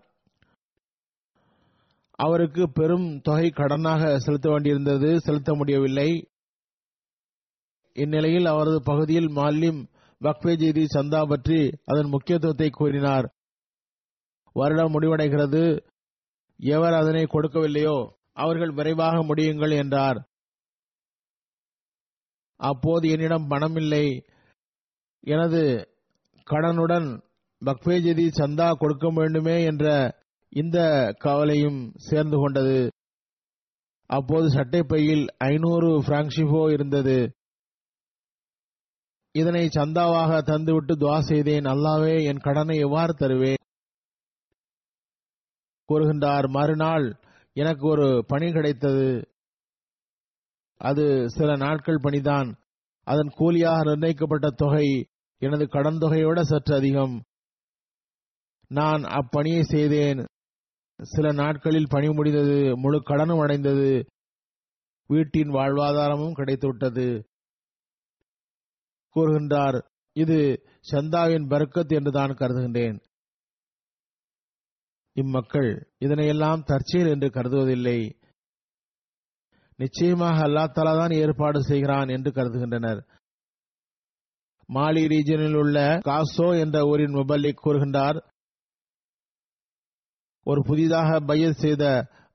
அவருக்கு பெரும் தொகை கடனாக செலுத்த வேண்டியிருந்தது, செலுத்த முடியவில்லை. இந்நிலையில் அவரது பகுதியில் மாலிம் வக்ஃபேஜிரி சந்தா பற்றி அதன் முக்கியத்துவத்தை கூறினார். வருடம் முடிவடைகிறது, எவர் அதனை கொடுக்கவில்லையோ அவர்கள் விரைவாக முடியுங்கள் என்றார். அப்போது என்னிடம் பணம் இல்லை, எனது கடனுடன் வக்ஃபேஜிரி சந்தா கொடுக்க வேண்டுமே என்ற இந்த கவலையும் சேர்ந்து கொண்டது. அப்போது சட்டைப்பையில் 500 பிராங்க்ஷிபோ இருந்தது. இதனை சந்தாவாக தந்துவிட்டு துவா செய்தேன், அல்லாவே என் கடனை எவ்வாறு தருவேன் கூறுகின்றார். மறுநாள் எனக்கு ஒரு பணி கிடைத்தது. அது சில நாட்கள் பணிதான். அதன் கூலியாக நிர்ணயிக்கப்பட்ட தொகை எனது கடன் தொகையோட சற்று அதிகம். நான் அப்பணியை செய்தேன். சில நாட்களில் பணி முடிந்தது, முழு கடனும் அடைந்தது, வீட்டின் வாழ்வாதாரமும் கிடைத்துவிட்டது கூறுகின்றார். இது சந்தாவின் பர்க்கத் என்று தான் கருதுகின்றேன். இம்மக்கள் இதனையெல்லாம் தற்செயல் என்று கருதுவதில்லை. நிச்சயமாக அல்லாஹ் தஆலா தான் ஏற்பாடு செய்கிறான் என்று கருதுகின்றனர். மாலி ரீஜனில் உள்ள காசோ என்ற ஊரின் முபல்லிக் கூறுகின்றார், ஒரு புதிதாக பையத் செய்த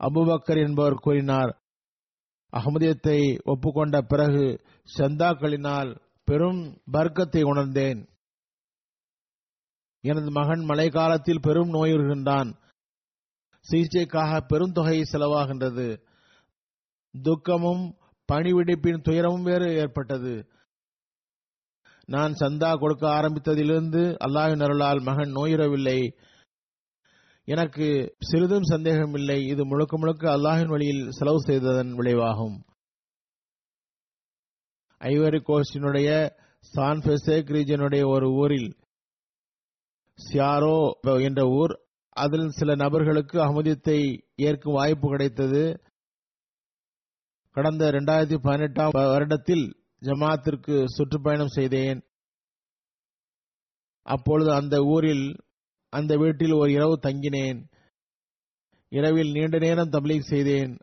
அபூபக்கர் என்பவர் கூறினார், அஹ்மதியத்தை ஒப்புக்கொண்ட பிறகு சந்தாக்களினால் பெரும் பர்க்கத்தை உணர்ந்தேன். எனது மகன் மழை காலத்தில் பெரும் நோயுறுகின்றான். சிகிச்சைக்காக பெரும் தொகை செலவாகின்றது. துக்கமும் பணிவிடிப்பின் துயரமும் வேறு ஏற்பட்டது. நான் சந்தா கொடுக்க ஆரம்பித்ததிலிருந்து அல்லாஹ்வின் அருளால் மகன் நோயுறவில்லை. எனக்கு சிறிதும் சந்தேகம் இல்லை, இது முழுக்க முழுக்க அல்லாஹ்வின் வழியில் செலவு செய்ததன் விளைவாகும். ஐவரி கோஸ்டினுடைய சான் பெசேக் ரீஜனுடைய ஒரு ஊரில் சியாரோ என்ற ஊர், அதில் சில நபர்களுக்கு அஹ்மதியத்தை ஏற்கும் வாய்ப்பு கிடைத்தது. கடந்த 2018 ஜமாத்திற்கு சுற்றுப்பயணம் செய்தேன். அப்பொழுது அந்த ஊரில் அந்த வீட்டில் ஒரு இரவு தங்கினேன். இரவில் நீண்ட நேரம் தப்லீக் செய்தேன்.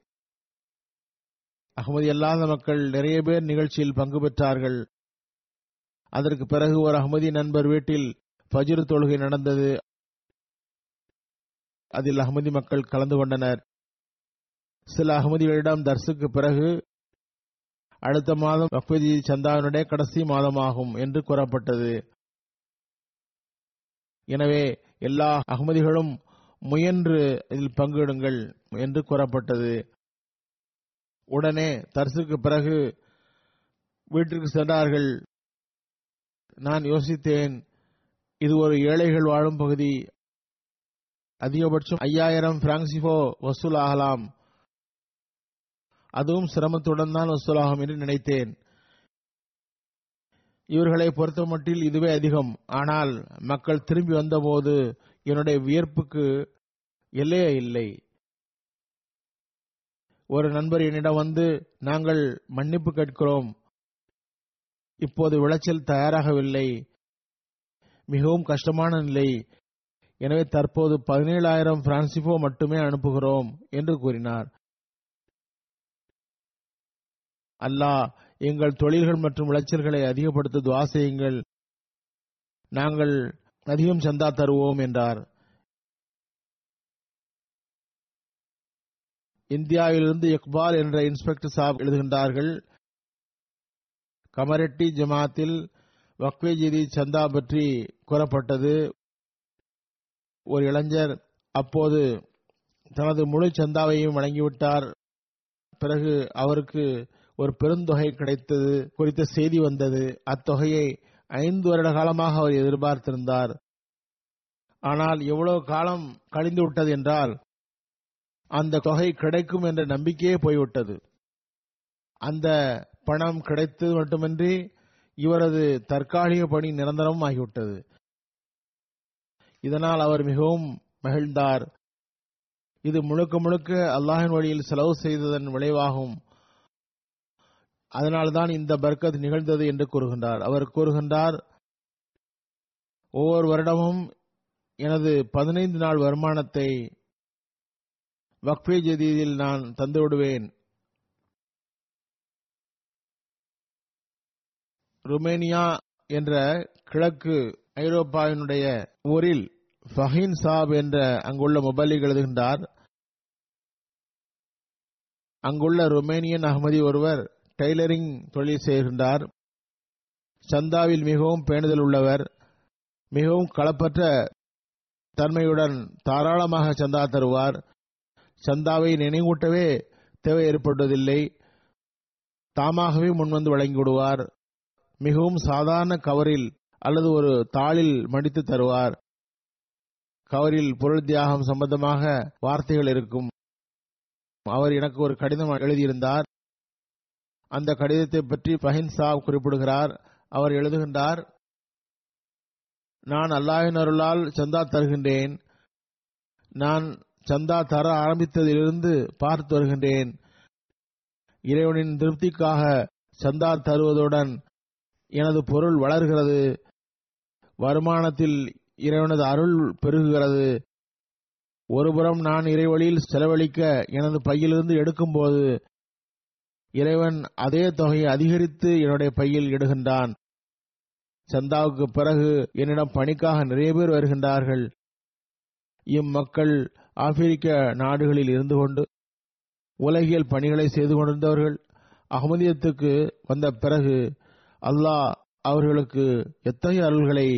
அஹ்மதி அல்லாத மக்கள் நிறைய பேர் நிகழ்ச்சியில் பங்கு பெற்றார்கள். அதற்கு பிறகு ஒரு அஹ்மதி நண்பர் வீட்டில் ஃபஜ்ர் தொழுகை நடந்தது. அதில் அஹ்மதி மக்கள் கலந்து கொண்டனர். சில அஹ்மதிகளிடம் தர்சுக்கு பிறகு அடுத்த மாதம் வக்ஃபேஜி சந்தாவினுடைய கடைசி மாதமாகும் என்று கூறப்பட்டது. எனவே எல்லா அஹ்மதிகளும் முயன்று இதில் பங்கிடுங்கள் என்று கூறப்பட்டது. உடனே தர்சுக்கு பிறகு வீட்டிற்கு சென்றார்கள். நான் யோசித்தேன், இது ஒரு ஏழைகள் வாழும் பகுதி, அதிகபட்சம் 5000 பிராங்க்ஷிபோ வசூல் ஆகலாம், அதுவும் சிரமத்துடன் தான் வசூலாகும் என்று நினைத்தேன். இவர்களை பொறுத்தமட்டில் இதுவே அதிகம். ஆனால் மக்கள் திரும்பி வந்தபோது என்னுடைய வியப்புக்கு எல்லையே இல்லை. ஒரு நண்பர் என்னிடம் வந்து, நாங்கள் மன்னிப்பு கேட்கிறோம், இப்போது விளைச்சல் தயாராகவில்லை, மிகவும் கஷ்டமான நிலை, எனவே தற்போது 17,000 பிராங்க்ஷிபோ மட்டுமே அனுப்புகிறோம் என்று கூறினார். அல்லாஹ் எங்கள் தொழில்கள் மற்றும் விளைச்சல்களை அதிகப்படுத்த துஆ செய்யுங்கள், நாங்கள் அதிகம் சந்தா தருவோம் என்றார். இந்தியாவிலிருந்து இக்பால் என்ற இன்ஸ்பெக்டர் சாப் எழுதுகின்றார்கள், கமரெட்டி ஜமாத்தில் வக்ஃபேஜிரி சந்தா பற்றி கூறப்பட்டது. ஒரு இளைஞர் அப்போது தனது முழு சந்தாவையும் வழங்கிவிட்டார். பிறகு அவருக்கு ஒரு பெருந்தொகை கிடைத்தது குறித்த செய்தி வந்தது. அத்தொகையை 5 வருட காலமாக அவர் எதிர்பார்த்திருந்தார். ஆனால் எவ்வளவு காலம் கழிந்து விட்டது என்றால் அந்த தொகை கிடைக்கும் என்ற நம்பிக்கையே போய்விட்டது. அந்த பணம் கிடைத்தது மட்டுமின்றி இவரது தற்காலிக பணி நிரந்தரமும் ஆகிவிட்டது. இதனால் அவர் மிகவும் மகிழ்ந்தார். இது முழுக்க முழுக்க அல்லாஹ்வின் வழியில் செலவு செய்ததன் விளைவாகும், அதனால்தான் இந்த பர்க்கத் நிகழ்ந்தது என்று கூறுகின்றார். அவர் கூறுகின்றார், ஒவ்வொரு வருடமும் எனது 15 நாள் வருமானத்தை வக்ஃபே ஜதீதில் நான் தந்து விடுவேன். ருமேனியா என்ற கிழக்கு ஐரோப்பாவினுடைய ஊரில் ஃபஹீன் சாப் என்ற அங்குள்ள முபல்லிக் எழுதுகின்றார், அங்குள்ள ருமேனியன் அகமதி ஒருவர் டெய்லரிங் தொழில் செய்கின்றார். சந்தாவில் மிகவும் பேணுதல் உள்ளவர், மிகவும் களப்பற்ற தன்மையுடன் தாராளமாக சந்தா தருவார். சந்தாவை நினைவூட்டவே தேவை ஏற்படுவதில்லை, தாமாகவே முன்வந்து வழங்கிவிடுவார். மிகவும் சாதாரண கவரில் அல்லது ஒரு தாளில் மடித்து தருவார். கவரில் பொருள் தியாகம் சம்பந்தமாக வார்த்தைகள் இருக்கும். அவர் எனக்கு ஒரு கடிதம் எழுதியிருந்தார். அந்த கடிதத்தை பற்றி ஃபஹீம் சாப் குறிப்பிடுகிறார். அவர் எழுதுகின்றார், நான் அல்லாஹ்வின் அருளால் சந்தா தருகின்றேன். நான் சந்தா தர ஆரம்பித்ததிலிருந்து பார்த்து வருகின்றேன். இறைவனின் திருப்திக்காக சந்தா தருவதுடன் எனது பொருள் வளர்கிறது, வருமானத்தில் இறைவனது அருள் பெருகுகிறது. ஒருபுறம் நான் இறைவழியில் செலவழிக்க எனது பையிலிருந்து எடுக்கும்போது இறைவன் அதே தொகையை அதிகரித்து என்னுடைய பையில் இடுகின்றான். சந்தாவுக்கு பிறகு என்னிடம் பணிக்காக நிறைய பேர் வருகின்றார்கள். இம்மக்கள் ஆப்பிரிக்க நாடுகளில் இருந்து கொண்டு உலகியல் பணிகளை செய்து கொண்டிருந்தவர்கள். அகமதியத்துக்கு வந்த பிறகு அல்லாஹ் அவர்களுக்கு எத்தகைய அருள்களை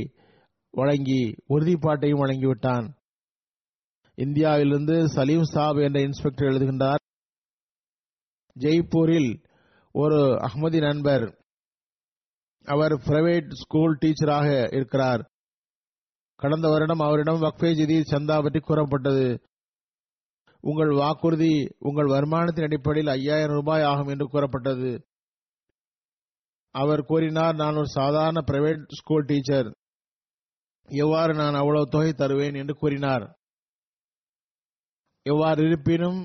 வழங்கி உறுதிப்பாட்டையும் வழங்கிவிட்டான். இந்தியாவிலிருந்து சலீம் சாப் என்ற இன்ஸ்பெக்டர் எழுதுகின்றார், ஜெய்ப்பூரில் ஒரு அகமதி நண்பர், அவர் பிரைவேட் ஸ்கூல் டீச்சராக இருக்கிறார். கடந்த வருடம் அவரிடம் வக்ஃபே ஜதீத் சந்தா பற்றி கூறப்பட்டது. உங்கள் வாக்குறுதி உங்கள் வருமானத்தின் அடிப்படையில் 5000 ரூபாய் ஆகும் என்று கூறப்பட்டது. அவர் கூறினார், நான் ஒரு சாதாரண பிரைவேட் ஸ்கூல் டீச்சர், எவ்வாறு நான் அவ்வளவு தொகை தருவேன் என்று கூறினார். எவ்வாறு இருப்பினும்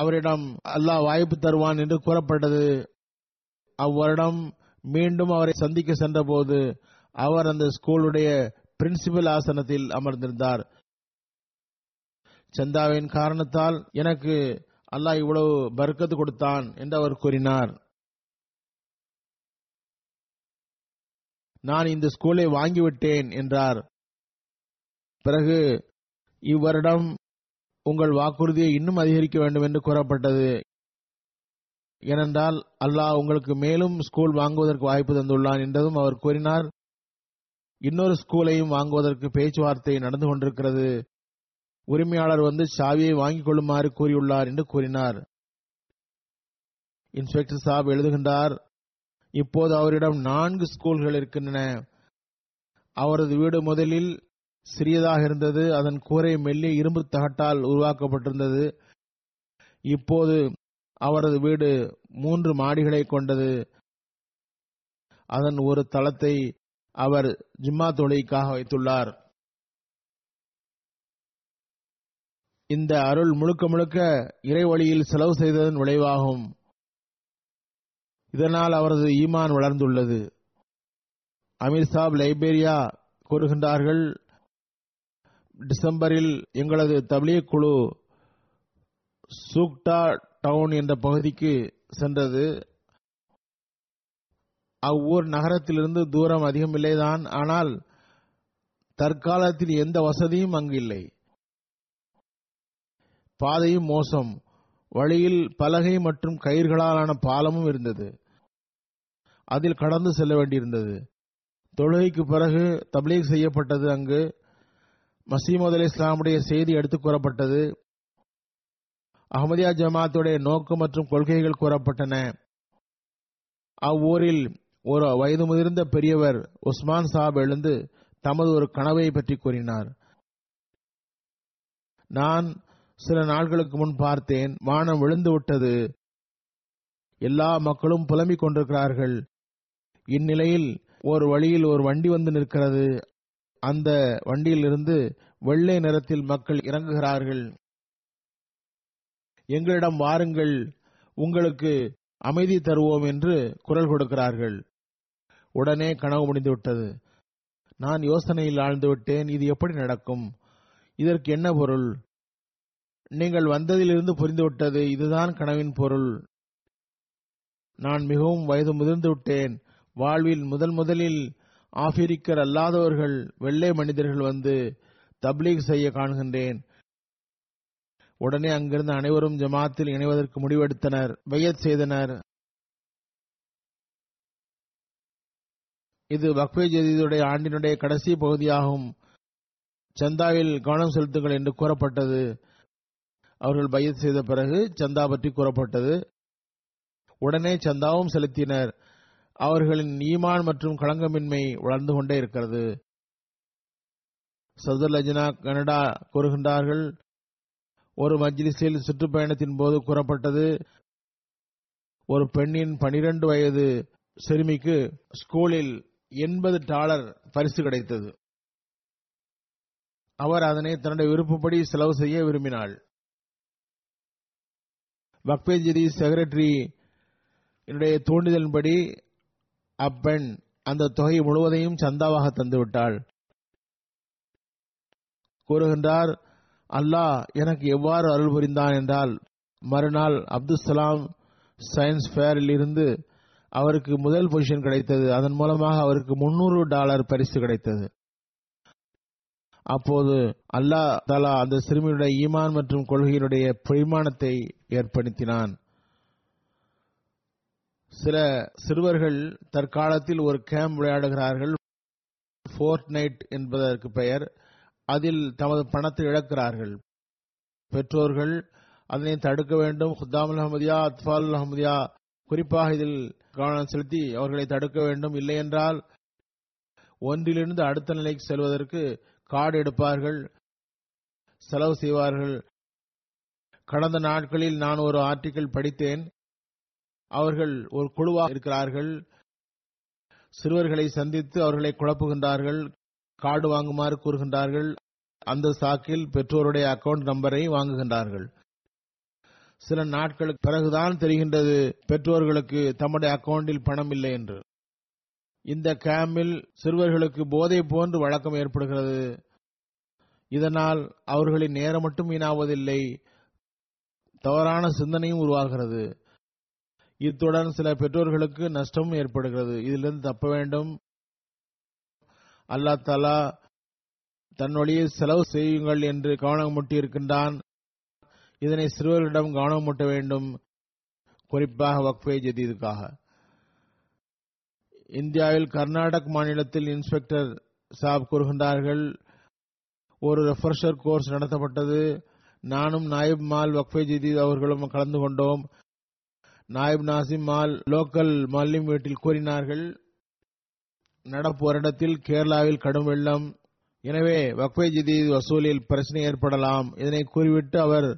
அவரிடம் அல்லாஹ் வாய்ப்பு தருவான் என்று கூறப்பட்டது. அவ்வருடம் மீண்டும் அவரை சந்திக்க சென்றபோது அவர் அந்த ஸ்கூலுடைய பிரின்சிபல் ஆசனத்தில் அமர்ந்திருந்தார். சந்தாவின் காரணத்தால் எனக்கு அல்லாஹ் இவ்வளவு பர்க்கத்து கொடுத்தான் என்று அவர் கூறினார். நான் இந்த ஸ்கூலை வாங்கிவிட்டேன் என்றார். பிறகு இவ்வருடம் உங்கள் வாக்குறுதியை இன்னும் அதிகரிக்க வேண்டும் என்று கூறப்பட்டது. ஏனென்றால் அல்லாஹ் உங்களுக்கு மேலும் ஸ்கூல் வாங்குவதற்கு வாய்ப்பு தந்துள்ளான் என்றதும் அவர் கூறினார். இன்னொரு ஸ்கூலையும் வாங்குவதற்கு பேச்சுவார்த்தை நடந்து கொண்டிருக்கிறது. உரிமையாளர் வந்து சாவியை வாங்கிக் கொள்ளுமாறு கூறியுள்ளார் என்று கூறினார். இன்ஸ்பெக்டர் சாப் எழுதுகின்றார், இப்போது அவரிடம் 4 ஸ்கூல்கள் இருக்கின்றன. அவரது வீடு முதலில் சிறியதாக இருந்தது. அதன் கூரை மெல்லிய இரும்பு தகட்டால் உருவாக்கப்பட்டிருந்தது. இப்போது அவரது வீடு 3 மாடிகளை கொண்டது. அதன் ஒரு தளத்தை அவர் ஜும்மா தொழுகைக்காக வைத்துள்ளார். இந்த அருள் முழுக்க முழுக்க இறைவழியில் செலவு செய்ததன் விளைவாகும். இதனால் அவரது ஈமான் வளர்ந்துள்ளது. அமீர் சாப் லைபேரியா கூறுகின்றார்கள், டிசம்பரில் எங்களது தப்லீக் குழு சூக்டா டவுன் என்ற பகுதிக்கு சென்றது. அவ்வூர் நகரத்திலிருந்து தூரம் அதிகம் இல்லைதான், ஆனால் தற்காலத்தில் எந்த வசதியும் அங்கு இல்லை. பாதையும் மோசம். வழியில் பலகை மற்றும் கயிர்களாலான பாலமும் இருந்தது. அதில் கடந்து செல்ல வேண்டியிருந்தது. தொழுகைக்கு பிறகு தப்லீக் செய்யப்பட்டது. அங்கு மசீமது அலி இஸ்லாமுடைய செய்தி எடுத்துக் கூறப்பட்டது. அஹமதியா ஜமாத்துடைய நோக்கு மற்றும் கொள்கைகள் கூறப்பட்டன. அவ்வூரில் ஒரு வயது முதிர்ந்த பெரியவர் உஸ்மான் சாப் எழுந்து தமது ஒரு கனவை பற்றி கூறினார். நான் சில நாட்களுக்கு முன் பார்த்தேன், வானம் விழுந்து விட்டது, எல்லா மக்களும் புலம்பிக் கொண்டிருக்கிறார்கள். இந்நிலையில் ஒரு வழியில் ஒரு வண்டி வந்து நிற்கிறது. அந்த வண்டியிலிருந்து வெள்ளை நிறத்தில் மக்கள் இறங்குகிறார்கள். எங்களிடம் வாருங்கள், உங்களுக்கு அமைதி தருவோம் என்று குரல் கொடுக்கிறார்கள். உடனே கனவு முடிந்துவிட்டது. நான் யோசனையில் ஆழ்ந்துவிட்டேன், இது எப்படி நடக்கும், இதற்கு என்ன பொருள்? நீங்கள் வந்ததிலிருந்து புரிந்துவிட்டது, இதுதான் கனவின் பொருள். நான் மிகவும் வயது முதிர்ந்து விட்டேன். வாழ்வில் முதலில் ஆபிரிக்கர் அல்லாதவர்கள், வெள்ளை மனிதர்கள் வந்து தப்லீக் செய்ய காண்கின்றேன். உடனே அங்கிருந்து அனைவரும் ஜமாத்தில் இணைவதற்கு முடிவெடுத்தனர், பையத் செய்தனர். இது வக்ஃபே ஜதீதுடைய ஆண்டினுடைய கடைசி பகுதியாகும். சந்தாவில் கவனம் செலுத்துங்கள் என்று கூறப்பட்டது. அவர்கள் பையத் செய்த பிறகு சந்தா பற்றி கூறப்பட்டது. உடனே சந்தாவும் செலுத்தினர். அவர்களின் ஈமான் மற்றும் களங்கமின்மை வளர்ந்து கொண்டே இருக்கிறது. சதுர் லஜனா கனடா கூறுகின்றார்கள், ஒரு மஜ்லிஸில் சுற்றுப்பயணத்தின் போது கூறப்பட்டது, ஒரு பெண்ணின் 12 வயது சிறுமிக்கு ஸ்கூலில் $80 பரிசு கிடைத்தது. அவர் அதனை தன்னுடைய விருப்பப்படி செலவு செய்ய விரும்பினாள். வக்ஃபே ஜதீத் செக்ரட்டரி என்னுடைய தூண்டுதலின்படி அப்பெண் அந்த தொகை முழுவதையும் சந்தாவாக தந்துவிட்டாள். கூறுகின்றார், அல்லாஹ் எனக்கு எவ்வாறு அருள் புரிந்தான் என்றால், மறுநாள் அப்துல்சலாம் சயின்ஸ் ஃபேரில் இருந்து அவருக்கு முதல் பொசிஷன் கிடைத்தது. அதன் மூலமாக அவருக்கு $300 பரிசு கிடைத்தது. அப்போது அல்லாஹ் தஆலா அந்த சிறுமியுடைய ஈமான் மற்றும் கொள்கையினுடைய பரிமாணத்தை ஏற்படுத்தினான். சில சிறுவர்கள் தற்காலத்தில் ஒரு கேம் விளையாடுகிறார்கள். ஃபோர்ட் நைட் என்பதற்கு பெயர். அதில் தமது பணத்தை இழக்கிறார்கள். பெற்றோர்கள் அதனை தடுக்க வேண்டும். குத்தாமுல் அஹமதியா, அத்ஃபால் அஹமதியா குறிப்பாக இதில் கவனம் செலுத்தி அவர்களை தடுக்க வேண்டும். இல்லையென்றால் ஒன்றிலிருந்து அடுத்த நிலைக்கு செல்வதற்கு கார்டு எடுப்பார்கள், செலவு செய்வார்கள். கடந்த நாட்களில் நான் ஒரு ஆர்டிக்கிள் படித்தேன். அவர்கள் ஒரு குழுவாக இருக்கிறார்கள். சிறுவர்களை சந்தித்து அவர்களை குழப்புகின்றார்கள், கார்டு வாங்குமாறு கூறுகின்றார்கள். அந்த சாக்கில் பெற்றோருடைய அக்கவுண்ட் நம்பரை வாங்குகின்றார்கள். சில நாட்களுக்கு பிறகுதான் தெரிகின்றது பெற்றோர்களுக்கு தம்முடைய அக்கவுண்டில் பணம் இல்லை என்று. இந்த கேம்பில் சிறுவர்களுக்கு போதை போன்று வழக்கம் ஏற்படுகிறது. இதனால் அவர்களின் நேரம் மட்டும் வீணாவதில்லை, தவறான சிந்தனையும் உருவாகிறது. இத்துடன் சில பெற்றோர்களுக்கு நஷ்டமும் ஏற்படுகிறது. இதிலிருந்து தப்ப வேண்டும். அல்லாஹ் தஆலா தன்னுடைய செலவு செய்யுங்கள் என்று கவனம் முட்டியிருக்கின்றான். இதனை சிறுவர்களிடம் கவனம் முட்ட வேண்டும், குறிப்பாக வக்ஃபே ஜதீதுக்காக. இந்தியாவில் கர்நாடக மாநிலத்தில் இன்ஸ்பெக்டர் சாப் கூறுகின்றார்கள், ஒரு ரெஃப்ரெஷர் கோர்ஸ் நடத்தப்பட்டது. நானும் நாயிப் மால் வக்ஃபே ஜதீத் அவர்களும் கலந்து கொண்டோம். நாயிப் நாசிம் மால் லோக்கல் மல்லிம் வீட்டில் கூறினார்கள், நடப்பு வருடத்தில் கேரளாவில் கடும் வெள்ளம், எனவே வக்ஃபே ஜதீத் வசூலில் பிரச்சனை ஏற்படலாம். இதனை கூறிவிட்டு அவர்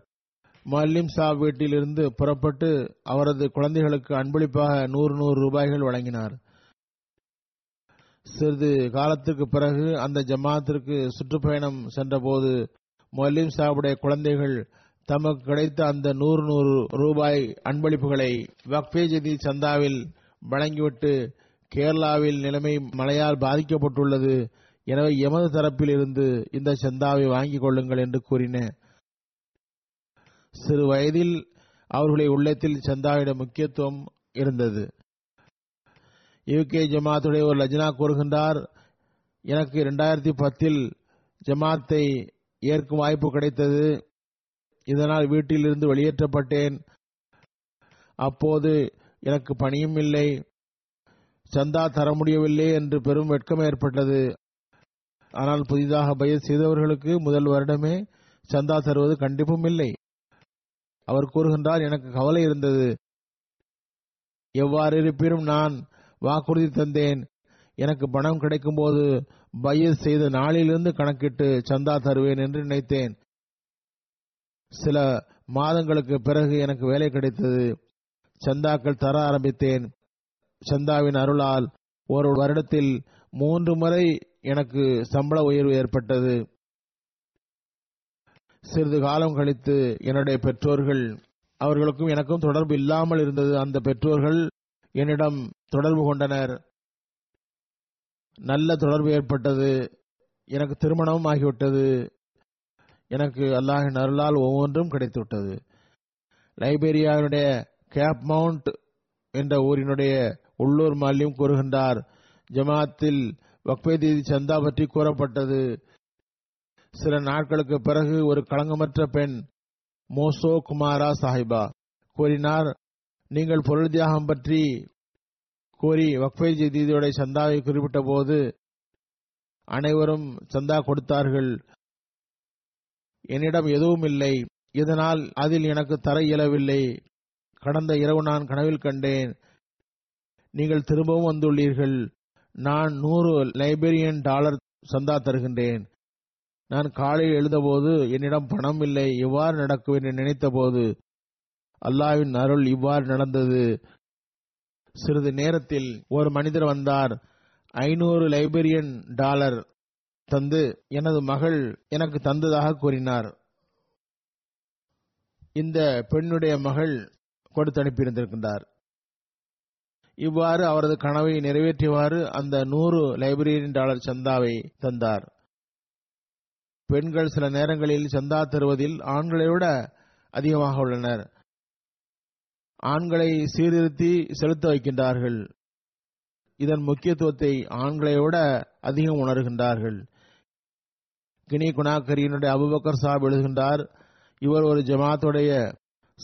மல்லிம் சாப் வீட்டில் இருந்து புறப்பட்டு அவரது குழந்தைகளுக்கு அன்பளிப்பாக 100 ரூபாய்கள் வழங்கினார். சிறிது காலத்துக்கு பிறகு அந்த ஜமாத்திற்கு சுற்றுப்பயணம் சென்றபோது மல்லிம் சாபுடைய குழந்தைகள் தமக்கு கிடைத்த அந்த 100 ரூபாய் அன்பளிப்புகளை வக்ஃபே ஜதீத் சந்தாவில் வழங்கிவிட்டு, கேரளாவில் நிலைமை மழையால் பாதிக்கப்பட்டுள்ளது, எனவே எமது தரப்பில் இருந்து இந்த சந்தாவை வாங்கிக் கொள்ளுங்கள் என்று கூறின. சிறு வயதில் அவர்களுடைய உள்ளத்தில் சந்தாவிட முக்கியத்துவம் இருந்தது. யுகே ஜமாத்துடைய ஒரு லஜ்னா கூறுகின்றார், எனக்கு 2010 ஜமாத்தை ஏற்கும் வாய்ப்பு கிடைத்தது. இதனால் வீட்டில் இருந்து வெளியேற்றப்பட்டேன். அப்போது எனக்கு பணியும் இல்லை, சந்தா தர முடியவில்லை என்று பெரும் வெட்கம் ஏற்பட்டது. ஆனால் புதிதாக பையத் செய்தவர்களுக்கு முதல் வருடமே சந்தா தருவது கண்டிப்பும் இல்லை. அவர் கூறுகின்றார், எனக்கு கவலை இருந்தது. எவ்வாறு இருப்பினும் நான் வாக்குறுதி தந்தேன், எனக்கு பணம் கிடைக்கும் போது பையத் செய்த நாளிலிருந்து கணக்கிட்டு சந்தா தருவேன் என்று நினைத்தேன். சில மாதங்களுக்கு பிறகு எனக்கு வேலை கிடைத்தது. சந்தாக்கள் தர ஆரம்பித்தேன். சந்தாவின் அருளால் ஒரு வருடத்தில் 3 முறை எனக்கு சம்பள உயர்வு ஏற்பட்டது. சிறிது காலம் கழித்து என்னுடைய பெற்றோர்கள், அவர்களுக்கும் எனக்கும் தொடர்பு இல்லாமல் இருந்தது, அந்த பெற்றோர்கள் என்னிடம் தொடர்பு கொண்டனர். நல்ல தொடர்பு ஏற்பட்டது. எனக்கு திருமணமும் ஆகிவிட்டது. எனக்கு அல்லாஹின் அருளால் ஒவ்வொன்றும் கிடைத்துவிட்டது. லைபேரியாவினுடைய கேப் மவுண்ட் என்ற ஊரினுடைய உள்ளூர் மாலிம் கூறுகின்றார், ஜமாத்தில் வக்ஃபீதி சந்தா பற்றி கூறப்பட்டது. சில நாட்களுக்கு பிறகு ஒரு களங்கமற்ற பெண் மோசோ குமாரா சாஹிபா கூறினார், நீங்கள் பொருள் தியாகம் பற்றி கோரி வக்ஃபை ஜதீதுடைய சந்தாவை குறிப்பிட்ட போது அனைவரும் சந்தா கொடுத்தார்கள். என்னிடம் எதுவும் இல்லை, இதனால் அதில் எனக்கு தர இயலவில்லை. கடந்த இரவு நான் கனவில் கண்டேன், நீங்கள் திரும்பவும் வந்துள்ளீர்கள். நான் 100 லைபீரியன் டாலர் சந்தா தருகின்றேன். நான் காலையில் எழுந்தபோது என்னிடம் பணம் இல்லை, இவ்வாறு நடக்கும் என்று நினைத்த போது அல்லாவின் அருள் இவ்வாறு நடந்தது. சிறிது நேரத்தில் ஒரு மனிதர் வந்தார், 500 லைபீரியன் டாலர் தந்து எனது மகள் எனக்கு தந்ததாக கூறினார். இந்த பெண்ணுடைய மகள் கொடுத்து அனுப்பியிருந்திருக்கின்றார். இவ்வாறு அவரது கனவை நிறைவேற்றியவாறு அந்த 100 லைபீரியன் டாலர் சந்தாவை தந்தார். பெண்கள் சில நேரங்களில் சந்தா தருவதில் ஆண்களை விட அதிகமாக உள்ளனர். ஆண்களை சீர்திருத்தி செலுத்த வைக்கின்றார்கள். இதன் முக்கியத்துவத்தை ஆண்களை விட அதிகம் உணர்கின்றார்கள். கினி குணாக்கரியினுடைய அபுபக்கர் சாப் எழுதுகின்றார், இவர் ஒரு ஜமாத்துடைய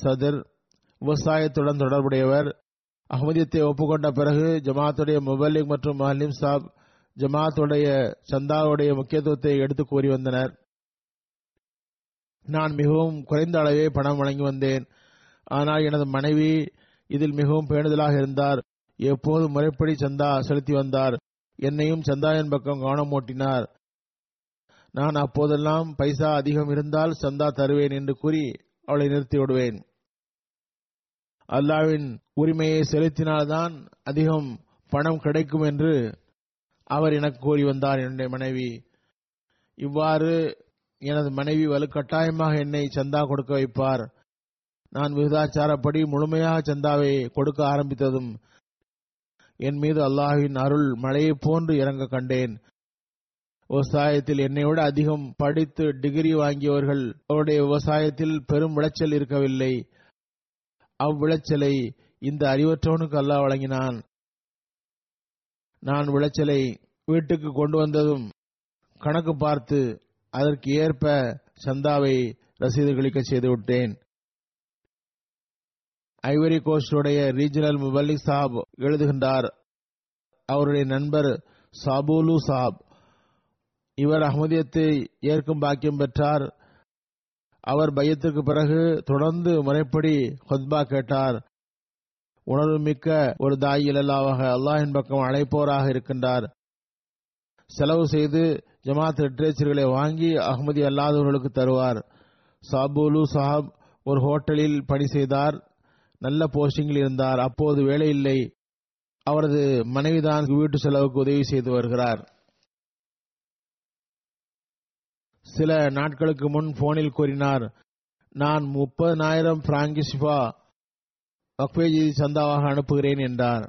சதர், விவசாயத்துடன் தொடர்புடையவர். அகமதியத்தை ஒப்புக்கொண்ட பிறகு ஜமாத்துடைய முபல்லிக் மற்றும் மஹல்லிம் சாப் ஜமாத்துடைய சந்தாவுடைய முக்கியத்துவத்தை எடுத்து கூறி வந்தனர். நான் மிகவும் குறைந்த அளவே பணம் வழங்கி வந்தேன், ஆனால் எனது மனைவி இதில் மிகவும் பேணுதலாக இருந்தார். எப்போது முறைப்படி சந்தா செலுத்தி வந்தார். என்னையும் சந்தாவின் பக்கம் கவனம் ஓட்டினார். நான் அப்போதெல்லாம் பைசா அதிகம் இருந்தால் சந்தா தருவேன் என்று கூறி அவளை நிறுத்தி விடுவேன். அல்லாவின் உரிமையை செலுத்தினால்தான் அதிகம் பணம் கிடைக்கும் என்று அவர் எனக்கு கூறி வந்தார். என்னுடைய மனைவி இவ்வாறு எனது மனைவி வலுக்கட்டாயமாக என்னை சந்தா கொடுக்க வைப்பார். நான் விகிதாச்சாரப்படி முழுமையாக சந்தாவை கொடுக்க ஆரம்பித்ததும் என் மீது அல்லாஹ்வின் அருள் மழையை போன்று இறங்க கண்டேன். விவசாயத்தில் என்னை விட அதிகம் படித்து டிகிரி வாங்கியவர்கள் அவருடைய விவசாயத்தில் பெரும் விளைச்சல் இருக்கவில்லை. அவ்விளைச்சலை இந்த அறிவற்றவனுக்கு அல்லாஹ் வழங்கினான். நான் விளைச்சலை வீட்டுக்கு கொண்டு வந்ததும் கணக்கு பார்த்து அதற்கு ஏற்ப சந்தாவை ரசீதுகளிக்க செய்துவிட்டேன். ஐவரி கோஸ்டுடைய ரீஜனல் முபல்லிக் சாப் எழுதுகின்றார், அவருடைய நண்பர் சாபூலு சாப், இவர் அஹ்மதியத்தை ஏற்கும் பாக்கியம் பெற்றார். அவர் பையத்திற்கு பிறகு தொடர்ந்து முறைப்படி ஹுத்பா கேட்டார். உணர்வுமிக்க ஒரு தாய் இலல்லாவாக அல்லாஹின் பக்கம் அழைப்போராக இருக்கின்றார். செலவு செய்து ஜமாத் லிட்ரேச்சர்களை வாங்கி அஹ்மதி அல்லாதவர்களுக்கு தருவார். சாபூலு சாப் ஒரு ஹோட்டலில் பணி செய்தார். நல்ல போஸ்டிங்கில் இருந்தார். அப்போது வேலை இல்லை. அவரது மனைவிதான் வீட்டு செலவுக்கு உதவி செய்து வருகிறார். சில நாட்களுக்கு முன் போனில் கூறினார், நான் 30,000 பிராங்கிஸ்பா வக்ஃபேஜி சந்தாவாக அனுப்புகிறேன் என்றார்.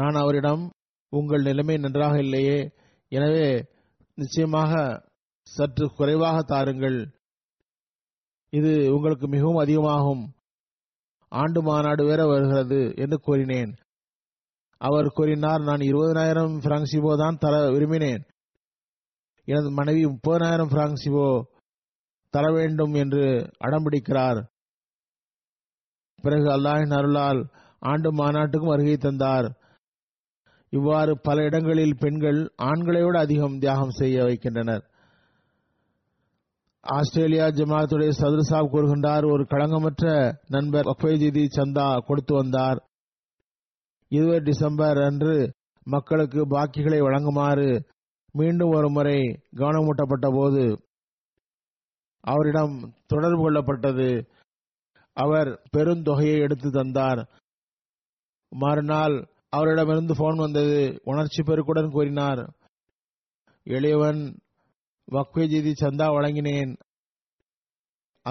நான் அவரிடம், உங்கள் நிலைமை நன்றாக இல்லையே, எனவே நிச்சயமாக சற்று குறைவாக தாருங்கள், இது உங்களுக்கு மிகவும் அதிகமாகும், ஆண்டு மாநாடு வேற வருகிறது என்று கூறினேன். அவர் கூறினார், நான் 20,000 பிராங்க் சிபோ தான் தர விரும்பினேன், எனது மனைவி 30,000 பிராங்க் சிபோ தர வேண்டும் என்று அடம்பிடிக்கிறார். பிறகு அல்லாஹின் அருளால் ஆண்டு மாநாட்டுக்கும் வருகை தந்தார். இவ்வாறு பல இடங்களில் பெண்கள் ஆண்களை விட அதிகம் தியாகம் செய்ய வைக்கின்றனர். ஆஸ்திரேலியா ஜமாத்துடைய சதுர் சாப் கூறுகின்றார், ஒரு களங்கமற்ற நண்பர் வக்ஃபீதி சந்தா கொடுத்து வந்தார். 20 டிசம்பர் அன்று மக்களுக்கு பாக்கிகளை வழங்குமாறு மீண்டும் ஒரு முறை கவனமூட்டப்பட்ட போது அவரிடம் தொடர்பு கொள்ளப்பட்டது. அவர் பெருந்தொகையை எடுத்து தந்தார். மறுநாள் அவரிடமிருந்து போன் வந்தது. உணர்ச்சி பெருக்குடன் கூறினார், எளியவன் வக்ஃபீதி சந்தா வழங்கினேன்,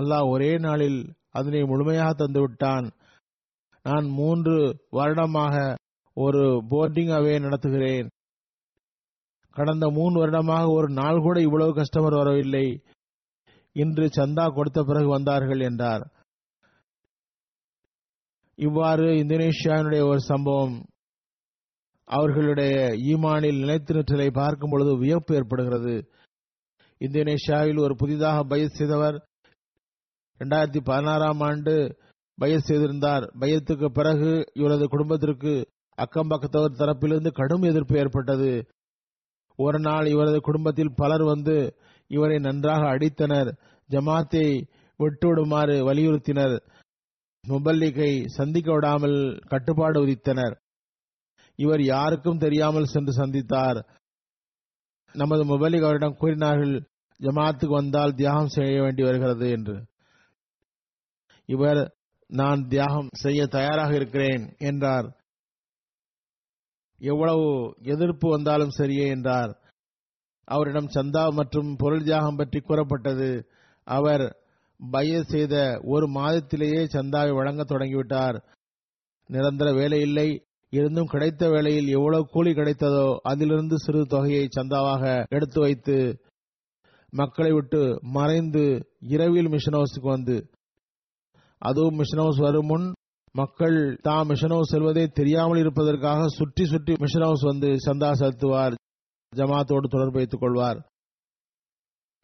அல்லாஹ் ஒரே நாளில் அதனை முழுமையாக தந்துவிட்டான். நான் 3 வருடமாக ஒரு போர்டிங் அவே நடத்துகிறேன். கடந்த 3 வருடமாக ஒரு நாள் கூட இவ்வளவு கஸ்டமர் வரவில்லை. இன்று சந்தா கொடுத்த பிறகு வந்தார்கள் என்றார். இவ்வாறு இந்தோனேஷியாவினுடைய ஒரு சம்பவம் அவர்களுடைய ஈமானில் நிலைத்து நிற்றலை பார்க்கும் பொழுது வியப்பு ஏற்படுகிறது. இந்தோனேஷியாவில் ஒரு புதிதாக பயத் செய்தவர் 2016 பயத் செய்திருந்தார். பயத்துக்கு பிறகு இவரது குடும்பத்திற்கு அக்கம்பக்கத்தவர் தரப்பிலிருந்து கடும் எதிர்ப்பு ஏற்பட்டது. ஒரு நாள் இவரது குடும்பத்தில் பலர் வந்து இவரை நன்றாக அடித்தனர். ஜமாத்தை விட்டுவிடுமாறு வலியுறுத்தினர். முபல்லிகை சந்திக்க விடாமல் கட்டுப்பாடு விதித்தனர். இவர் யாருக்கும் தெரியாமல் சென்று சந்தித்தார். நமது முபல்லிக் அவரிடம் கூறினார்கள், ஜமாத்துக்கு வந்தால் தியாகம் செய்ய வேண்டி வருகிறது என்று. இவர் நான் தியாகம் செய்ய தயாராக இருக்கிறேன் என்றார். எவ்வளவு எதிர்ப்பு வந்தாலும் சரியே என்றார். அவரிடம் சந்தா மற்றும் பொருள் தியாகம் பற்றி கூறப்பட்டது. அவர் பய செய்த ஒரு மாதத்திலேயே சந்தாவை வழங்க தொடங்கிவிட்டார். நிரந்தர வேலை இல்லை, இருந்தும் கிடைத்த வேலையில் எவ்வளவு கூலி கிடைத்ததோ அதிலிருந்து சிறு தொகையை சந்தாவாக எடுத்து வைத்து மக்களை விட்டு மறைந்து இரவில் மிஷன் ஹவுஸுக்கு வந்து, அதுவும் மிஷன் ஹவுஸ் வரும் முன் மக்கள் தாம் மிஷன் ஹவுஸ் செல்வதை தெரியாமல் இருப்பதற்காக சுற்றி சுற்றி மிஷன் ஹவுஸ் வந்து சந்தா செலுத்துவார். ஜமாத்தோடு தொடர்பு வைத்துக் கொள்வார்.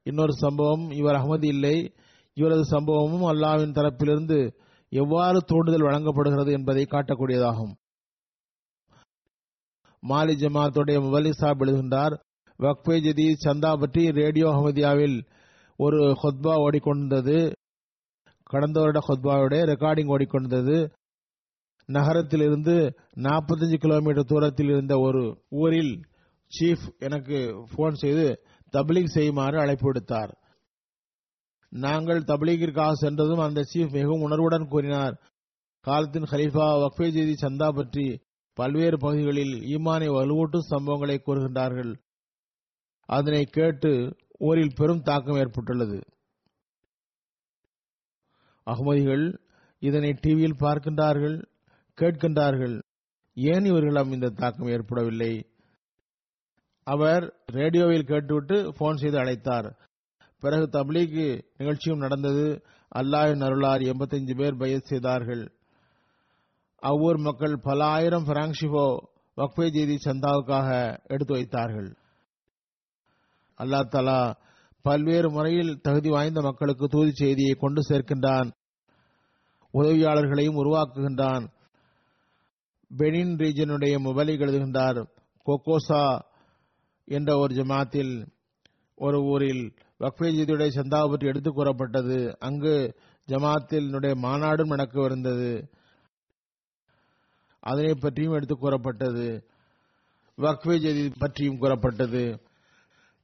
இன்னொரு சம்பவம், இவர் அகமதி இல்லை. இவரது சம்பவமும் அல்லாஹ்வின் தரப்பிலிருந்து எவ்வாறு தூண்டுதல் வழங்கப்படுகிறது என்பதை காட்டக்கூடியதாகும். மாலி ஜமாத்துடைய முபல்லிக் சாஹிப் எழுதுகின்றார், வக்ஃபே ஜதீத் சந்தா பற்றி ரேடியோ அஹமதியாவில் ஒரு ஹுத்பா ஓடிக்கொண்டது. கடந்த வருட ஹுத்பாவுடைய ரெக்கார்டிங் ஓடிக்கொண்டது. நகரத்திலிருந்து 45 கிலோமீட்டர் தூரத்தில் இருந்த ஒரு ஊரில் சீஃப் எனக்கு போன் செய்து தப்லீக் செய்யுமாறு அழைப்பு விடுத்தார். நாங்கள் தப்லீகிற்காக சென்றதும் அந்த சீஃப் மிகவும் உணர்வுடன் கூறினார், காலத்தின் ஹலீஃபா வக்ஃபே ஜதீத் சந்தா பற்றி பல்வேறு பகுதிகளில் ஈமானை வலுவூட்டும் சம்பவங்களை கூறுகின்றார்கள். அதனை கேட்டு ஊரில் பெரும் தாக்கம் ஏற்பட்டுள்ளது. அகமதிகள் இதனை டிவியில் பார்க்கின்றார்கள், கேட்கின்றார்கள். ஏன் இவர்களும் இந்த தாக்கம் ஏற்படவில்லை? அவர் ரேடியோவில் கேட்டுவிட்டு போன் செய்து அழைத்தார். பிறகு தப்லீக் நிகழ்ச்சியும் நடந்தது. அல்லாஹ்வின் அருளால் 85 பேர் பயத் செய்தார்கள். அவ்வூர் மக்கள் பல ஆயிரம் பிராங்க்ஷிபோ வக்ஃபே ஜதீத் சந்தாவுக்காக எடுத்து வைத்தார்கள். அல்லாஹ் தஆலா பல்வேறு முறையில் தகுதி வாய்ந்த மக்களுக்கு தூது செய்தியை கொண்டு சேர்க்கின்றான். உதவியாளர்களையும் உருவாக்குகின்றான். பெனின் ரீஜனுடைய முபல்லிக் எழுதுகின்றார், கோகோசா என்ற ஒரு ஜமாத்தில் ஒரு ஊரில் வக்ஃபே ஜதீதுடைய சந்தாவை பற்றி எடுத்து கூறப்பட்டது. அங்கு ஜமாத்தினுடைய மாநாடும் நடக்கவிருந்தது. அதனை பற்றியும் எடுத்து கூறப்பட்டது. வக்ஃபே ஜதீத் பற்றியும் கூறப்பட்டது.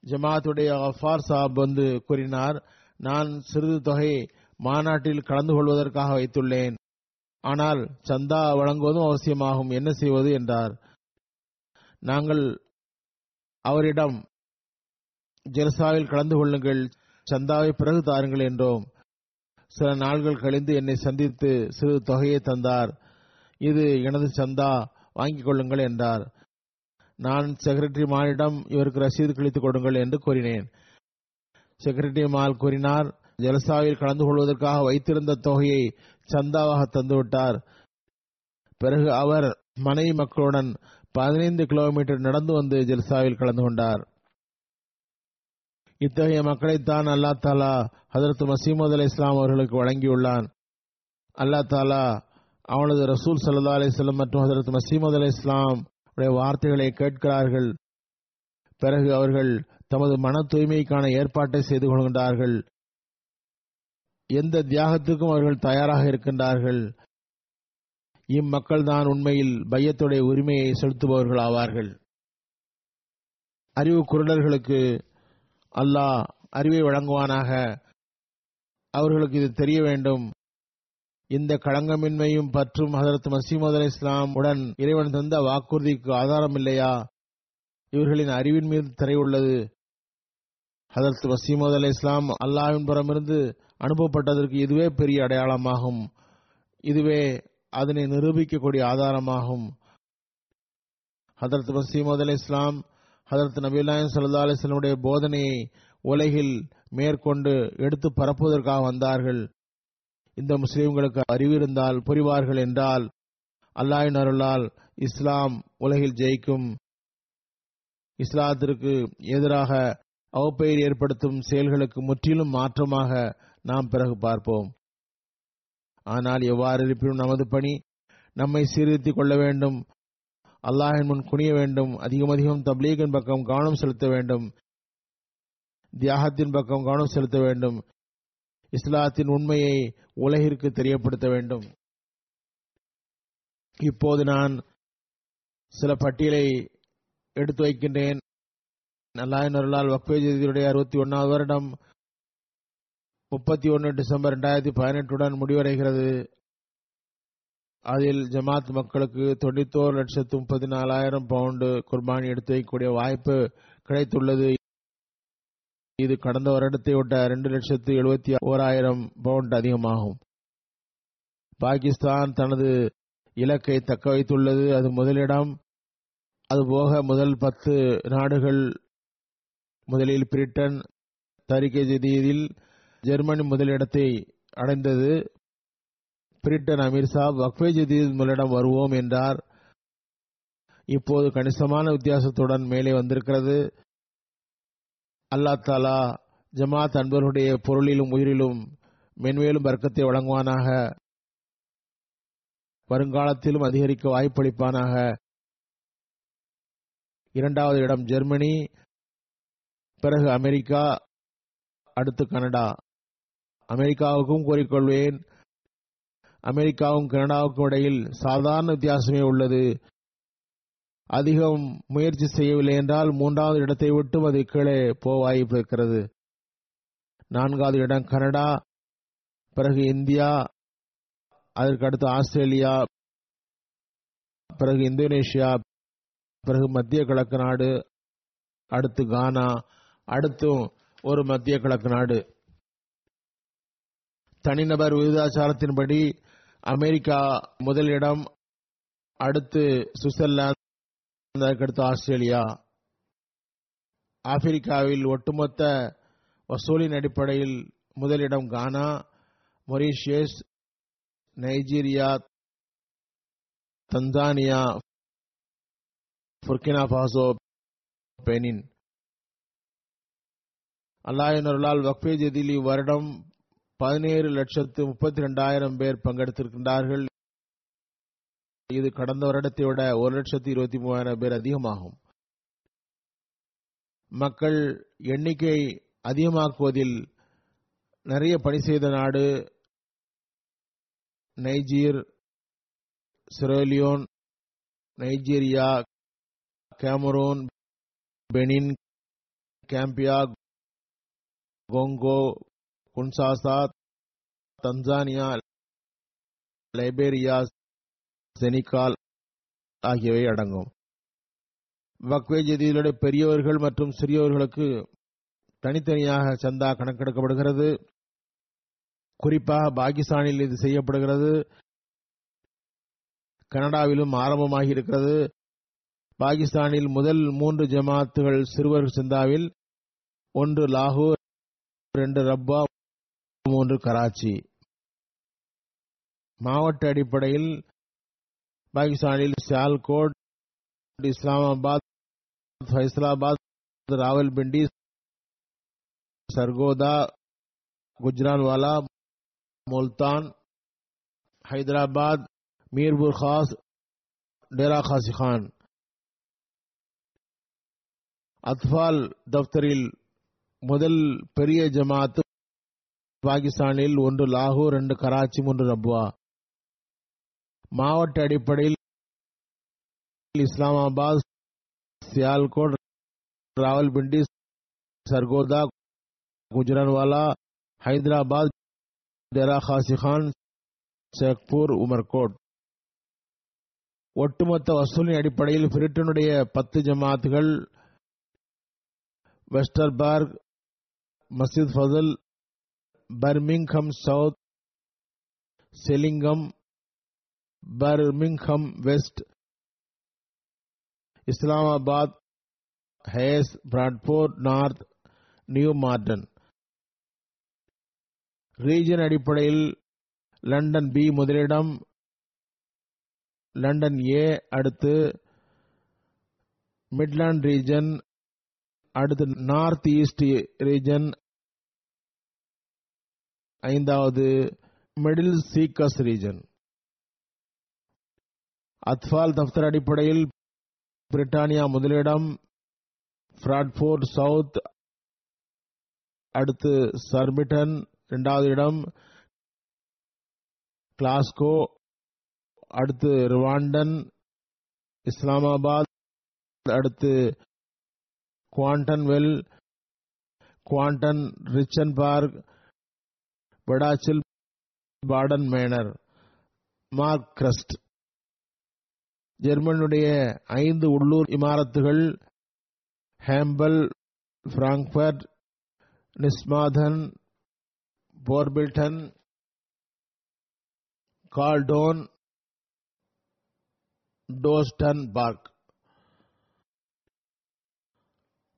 ஜமாத்துடைய அஃபார் சாப் வந்து கூறினார், நான் சிறிது தொகை மாநாட்டில் கலந்து கொள்வதற்காக வைத்துள்ளேன், ஆனால் சந்தா வழங்குவதும் அவசியமாகும், என்ன செய்வது என்றார். நாங்கள் அவரிடம் ஜெர்சாவில் கலந்து கொள்ளுங்கள், சந்தாவை பிறகு தாருங்கள் என்றோம். சில நாள்கள் கழிந்து என்னை சந்தித்து சிறிது தொகையை தந்தார். இது எனது சந்தா, வாங்கிக் கொள்ளுங்கள் என்றார். நான் செக்ரட்டரி மாலிடம் இவருக்கு ரசீது கிழித்துக் கொடுங்கள் என்று கூறினேன். செக்ரட்டரி மால் கூறினார், ஜலசாவில் கலந்து கொள்வதற்காக வைத்திருந்த தொகையை சந்தாவாக தந்துவிட்டார். பிறகு அவர் மனைவி மக்களுடன் 15 கிலோமீட்டர் நடந்து வந்து ஜல்சாவில் கலந்து கொண்டார். இத்தகைய மக்களைத்தான் அல்லாஹ் தஆலா ஹதரத் மசீமது அலை இஸ்லாம் அவர்களுக்கு வழங்கியுள்ளான். அல்லாஹ் தஆலா அவனது ரசூல் ஸல்லல்லாஹு அலைஹி வஸல்லம் மற்றும் ஹதரத் மசீமது அலை இஸ்லாம் வார்த்தைகளை கேட்கிறார்கள். பிறகு அவர்கள் தமது மன தூய்மைக்கான ஏற்பாட்டை செய்து கொள்கின்றார்கள். எந்த தியாகத்துக்கும் அவர்கள் தயாராக இருக்கின்றார்கள். இம்மக்கள் தான் உண்மையில் பையத்துடைய உரிமையை செலுத்துபவர்கள் ஆவார்கள். அறிவு குரலர்களுக்கு அல்லாஹ் அறிவை வழங்குவானாக. அவர்களுக்கு இது தெரிய வேண்டும். இந்த களங்கமின்மையும் பற்றும் ஹதரத் மசீமது அலை இஸ்லாம் உடன் இறைவன் தந்த வாக்குறுதிக்கு ஆதாரம் இல்லையா? இவர்களின் அறிவின் மீது திரை உள்ளது. ஹதரத் மசீமது அலை இஸ்லாம் அல்லாஹ்வின் புறமிருந்து அனுப்பப்பட்டதற்கு இதுவே பெரிய அடையாளமாகும். இதுவே அதனை நிரூபிக்கக்கூடிய ஆதாரமாகும். ஹதரத் மசீமது அலை இஸ்லாம் ஹதரத் நபியுல்லாஹி ஸல்லல்லாஹு அலைஹி வஸல்லம் உடைய போதனையை உலகில் மேற்கொண்டு எடுத்து பரப்புவதற்காக வந்தார்கள். இந்த முஸ்லிம்களுக்கு அறிவிருந்தால் புரிவார்கள் என்றால் அல்லாஹ்வின் அருளால் இஸ்லாம் உலகில் ஜெயிக்கும். இஸ்லாத்திற்கு எதிராக அவப்பெயர் ஏற்படுத்தும் செயல்களுக்கு முற்றிலும் மாற்றமாக நாம் பிறகு பார்ப்போம். ஆனால் எவ்வாறு இருப்பினும் நமது பணி நம்மை சீர்திருத்திக் கொள்ள வேண்டும், அல்லாஹின் முன் குனிய வேண்டும், அதிகம் தப்லீகின் பக்கம் கவனம் செலுத்த வேண்டும், தியாகத்தின் பக்கம் கவனம் செலுத்த வேண்டும், இஸ்லாத்தின் உண்மையை உலகிற்கு தெரியப்படுத்த வேண்டும். இப்போது நான் சில பட்டியலை எடுத்து வைக்கின்றேன். அல்லாஹ்வின் அருளால் வக்ஃபே ஜதீதுடைய 61வது வருடம் 31 டிசம்பர் 2018 முடிவடைகிறது. அதில் ஜமாத் மக்களுக்கு 91,34,000 பவுண்டு குர்பானி எடுத்து வைக்கக்கூடிய வாய்ப்பு கிடைத்துள்ளது. இது கடந்த வருடத்தை விட்ட 2,71,000 பவுண்டு அதிகமாகும். பாகிஸ்தான் தனது இலக்கை தக்க வைத்துள்ளது, அது முதலிடம். அதுபோக முதல் 10 நாடுகள் முதலில் பிரிட்டன், தரிகே ஜதீதில் ஜெர்மனி முதலிடத்தை அடைந்தது. பிரிட்டன் அமீர் சாப் வக்ஃபே ஜதீத் முதலிடம் வருவோம் என்றார். இப்போது கணிசமான வித்தியாசத்துடன் மேலே வந்திருக்கிறது. அல்லாஹ் தஆலா ஜமாத் அன்பர்களுடைய பொருளிலும் உயிரிலும் மென்மேலும் பரக்கத்தை வழங்குவானாக, வருங்காலத்திலும் அதிகரிக்க வாய்ப்பளிப்பானாக. 2வது இடம் ஜெர்மனி, பிறகு அமெரிக்கா, அடுத்து கனடா. அமெரிக்காவுக்கும் கூறிக்கொள்வேன், அமெரிக்காவும் கனடாவுக்கும் இடையில் சாதாரண வித்தியாசமே உள்ளது. அதிகம் முயற்சி செய்யவில்லை என்றால் 3வது இடத்தை விட்டும் அது கீழே போவாய்ப்பிருக்கிறது. 4வது இடம் கனடா, பிறகு இந்தியா, அதற்கடுத்து ஆஸ்திரேலியா, பிறகு இந்தோனேஷியா, பிறகு மத்திய கிழக்கு நாடு, அடுத்து கானா, அடுத்தும் ஒரு மத்திய கிழக்கு நாடு. தனிநபர் விகிதாச்சாரத்தின்படி அமெரிக்கா முதலிடம், அடுத்து சுவிட்சர்லாந்து, அதற்கடுத்து ஆஸ்திரேலியா. ஆப்பிரிக்காவில் ஒட்டுமொத்த வசூலின் அடிப்படையில் முதலிடம் Ghana, Mauritius, Nigeria, Tanzania, Burkina Faso, Benin. அல்லாஹ்வின் அருளால் வக்ஃபே ஜதீதில் இவ்வருடம் 17,32,000 பேர் பங்கெடுத்திருக்கின்றார்கள். இது கடந்த வருடத்தை விட 1,23,000 பேர் அதிகமாகும். மக்கள் எண்ணிக்கை அதிகமாக்குவதில் நிறைய பணி செய்த நாடு Niger, Sierra Leone, Nigeria, Cameroon, Benin, Gambia, Congo, Kinshasa, Tanzania, Liberia, Senegal ஆகியவை அடங்கும். வக்ஃபே ஜதீதிலுடைய பெரியவர்கள் மற்றும் சிறியவர்களுக்கு தனித்தனியாக சந்தா கணக்கெடுக்கப்படுகிறது. குறிப்பாக பாகிஸ்தானில் இது செய்யப்படுகிறது. கனடாவிலும் ஆரம்பமாகியிருக்கிறது. பாகிஸ்தானில் முதல் 3 ஜமாத்துகள் சிறுவர் சந்தாவில், 1 லாகூர், 2 ரப்பா, 3 கராச்சி. மாவட்ட அடிப்படையில் பாகிஸ்தானில் சியால்கோட், இஸ்லாமாபாத், ஃபைசலாபாத், ராவல்பிண்டி, சர்கோதா, குஜ்ரான்வாலா, முல்தான், ஹைதராபாத், மீர்பூர் காஸ், டேரா காசிகான். அத்வால் தப்தரில் முதல் பெரிய ஜமாத்து பாகிஸ்தானில், 1 லாகூர், 2 கராச்சி, 3 ரப்வா. மாவட்ட அடிப்படையில் இஸ்லாமாபாத், சியால்கோட், ராவல்பிண்டி, சர்கோதா, குஜ்ரான்வாலா, ஹைதராபாத், டேரா காசிகான், சேக்பூர், உமர்கோட். ஒட்டுமொத்த வசூலின் அடிப்படையில் பிரிட்டனுடைய 10 ஜமாத்துகள் Worcester Park, Masjid Fazl, Birmingham South, செலிங்கம், Birmingham West, Islamabad, Hayes, Bradford North, New Malden. Region அடிப்படையில் லண்டன் பி முதலிடம், லண்டன் ஏ, அடுத்து மிட்லாண்ட் ரீஜன், அடுத்து நார்த் ஈஸ்ட் ரீஜன், ஐந்தாவது மிடில் சீக்கஸ் ரீஜன். அத்ஃபால் தஃப்தர் அடிப்படையில் பிரிட்டானியா முதலிடம், ஃப்ராட்ஃபோர்ட் சவுத், அடுத்து சர்மிட்டன் இரண்டாவது இடம், கிளாஸ்கோ, அடுத்து ரிவாண்டன், இஸ்லாமாபாத், அடுத்து குவாண்டன்வெல், குவாண்டன், ரிச்சன் பார்க், வடாச்சில், பாடன் மேனர், மார்க் கிரஸ்ட். ஜெர்மனுடைய 5 உள்ளூர் இமாரத்துகள் ஹேம்பல், பிராங்க்ஃபர்ட், நிஸ்மாதன், போர்பில்டன், கால்டோன், டோஸ்டன் பார்க்.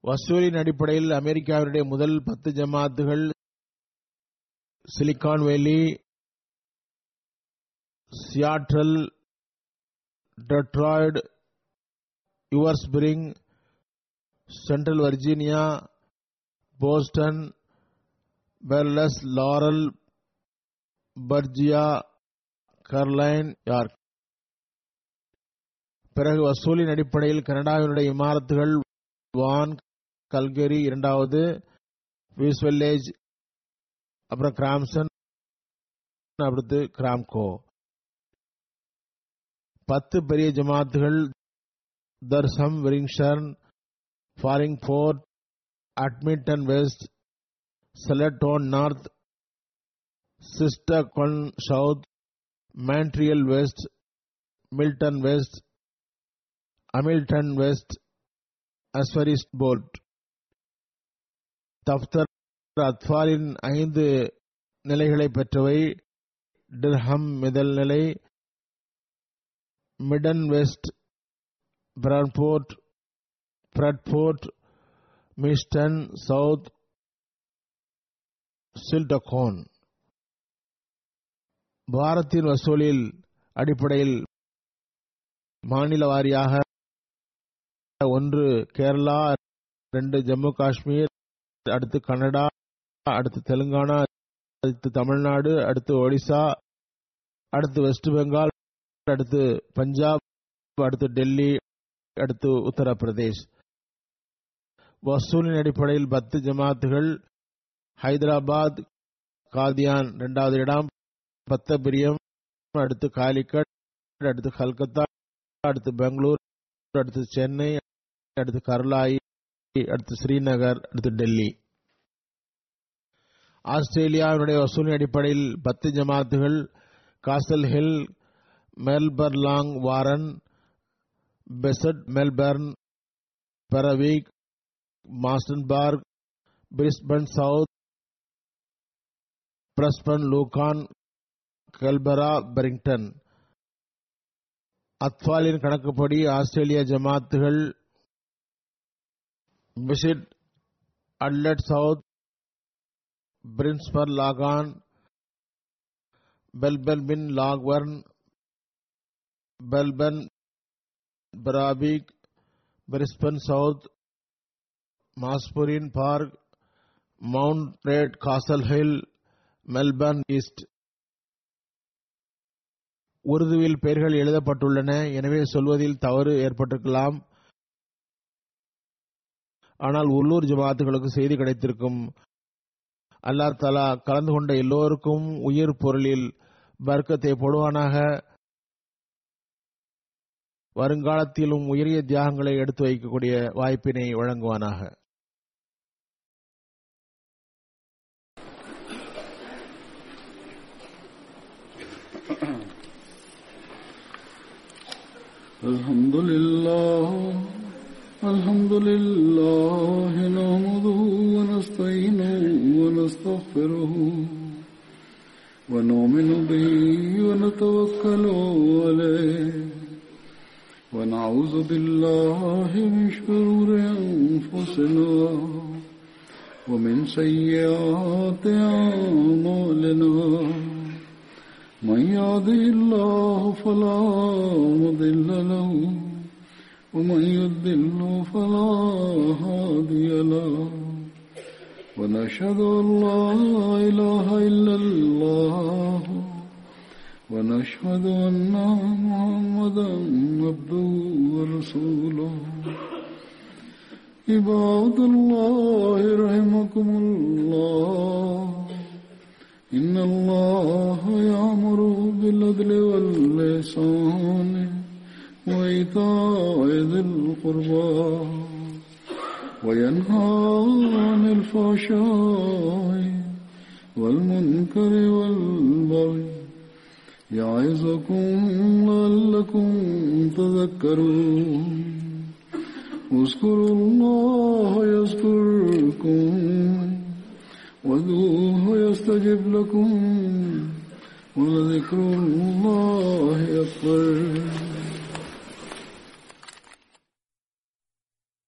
வசூலின் அடிப்படையில் அமெரிக்காவினுடைய முதல் 10 ஜமாத்துகள் Silicon Valley, Seattle, Detroit, Silver Spring, Central Virginia, Boston, பெர்லஸ், லாரல், பர்ஜியா, கர்லைன், யார்க். பிறகு வசூலின் அடிப்படையில் கனடாவினுடைய இமாரத்துகள் வான், கல்கரி இரண்டாவது, பீஸ் வில்லேஜ், அப்புறம் கிராம்சன், அடுத்து கிராம்கோ. 10 பெரிய ஜமாத்துகள் தர்சம், விரிங்ஷர்ன், ஃபாரிங் போர்ட், Edmonton West, Saskatoon North, Saskatoon South, Montreal West, Milton West, Hamilton West, அஸ்வரிஸ்ட் போர்ட். தஃப்தர் அத்வாலின் 5 நிலைகளை பெற்றவை: டிர்ஹம் முதல் நிலை, மிடன் வெஸ்ட், பிரான்போர்ட், பிரட்போர்ட், மிஸ்டன் சவுத், சில்டகோன். பாரத்தின் வசூலில் அடிப்படையில் மாநில வாரியாக 1 கேரளா, 2 ஜம்மு காஷ்மீர், அடுத்து கனடா, அடுத்து தெலுங்கானா, அடுத்து தமிழ்நாடு, அடுத்து ஒடிசா, அடுத்து வெஸ்ட் பெங்கால், அடுத்து பஞ்சாப், அடுத்து டெல்லி, அடுத்து உத்தரப்பிரதேஷ். வசூலின் அடிப்படையில் 10 ஜமாத்துகள் ஹைதராபாத், காதியான் இரண்டாவது இடம், பத்தபிரியம், அடுத்து காலிக்கட், அடுத்து கல்கத்தா, அடுத்து பெங்களூர், அடுத்து சென்னை, அடுத்து கர்லாயி, அடுத்து ஸ்ரீநகர், அடுத்து டெல்லி. ஆஸ்திரேலியாவுடைய வசூலின் அடிப்படையில் 10 ஜமாத்துகள் காசல் ஹில், மெல்பர்லாங் வாரன், பெசட், Melbourne, Berwick, மாஸ்டன்பர்க், Brisbane South, Brisbane, Logan, கல்பரா, பெரிங்டன். அத்வாலின் கணக்குப்படி ஆஸ்திரேலிய ஜமாத்துகள் விசிட், Adelaide South, Brisbane Logan, Melbourne பின் லாக்வர்ன், பெல்பன், பராபிக், பிரிஸ்பன் சவுத், மாஸ்புரின் park, Mount rate, Castle Hill, Melbourne East. உருதுவில் பெயர்கள் எழுதப்பட்டுள்ளன, எனவே சொல்வதில் தவறு ஏற்பட்டிருக்கலாம். ஆனால் உள்ளூர் ஜமாத்துகளுக்கு செய்தி கிடைத்திருக்கும். அல்லாஹ் தஆலா கலந்து கொண்ட எல்லோருக்கும் உயிர் பொருளில் பர்க்கத்தை போடுவானாக. வருங்காலத்திலும் உயரிய தியாகங்களை எடுத்து வைக்கக்கூடிய வாய்ப்பினை வழங்குவானாக. அல்ஹம்துலில்லாஹ் الحمد لله نحمده ونستعينه ونستغفره ونؤمن به ونتوكل عليه ونعوذ بالله من شرور أنفسنا ومن سيئات أعمالنا من يهده الله فلا مضل له ومن يضلل فلا هادي له ونشهد أن لا إله إلا الله ونشهد أن محمدا عبده ورسوله عباد الله رحمكم الله إن الله يأمر بالعدل والإحسان وإيتاء ذي القربى وينهى عن الفحشاء والمنكر والبغي يعظكم لعلكم تذكرون اذكروا الله يذكركم وادعوه يستجب لكم ولذكر الله أكبر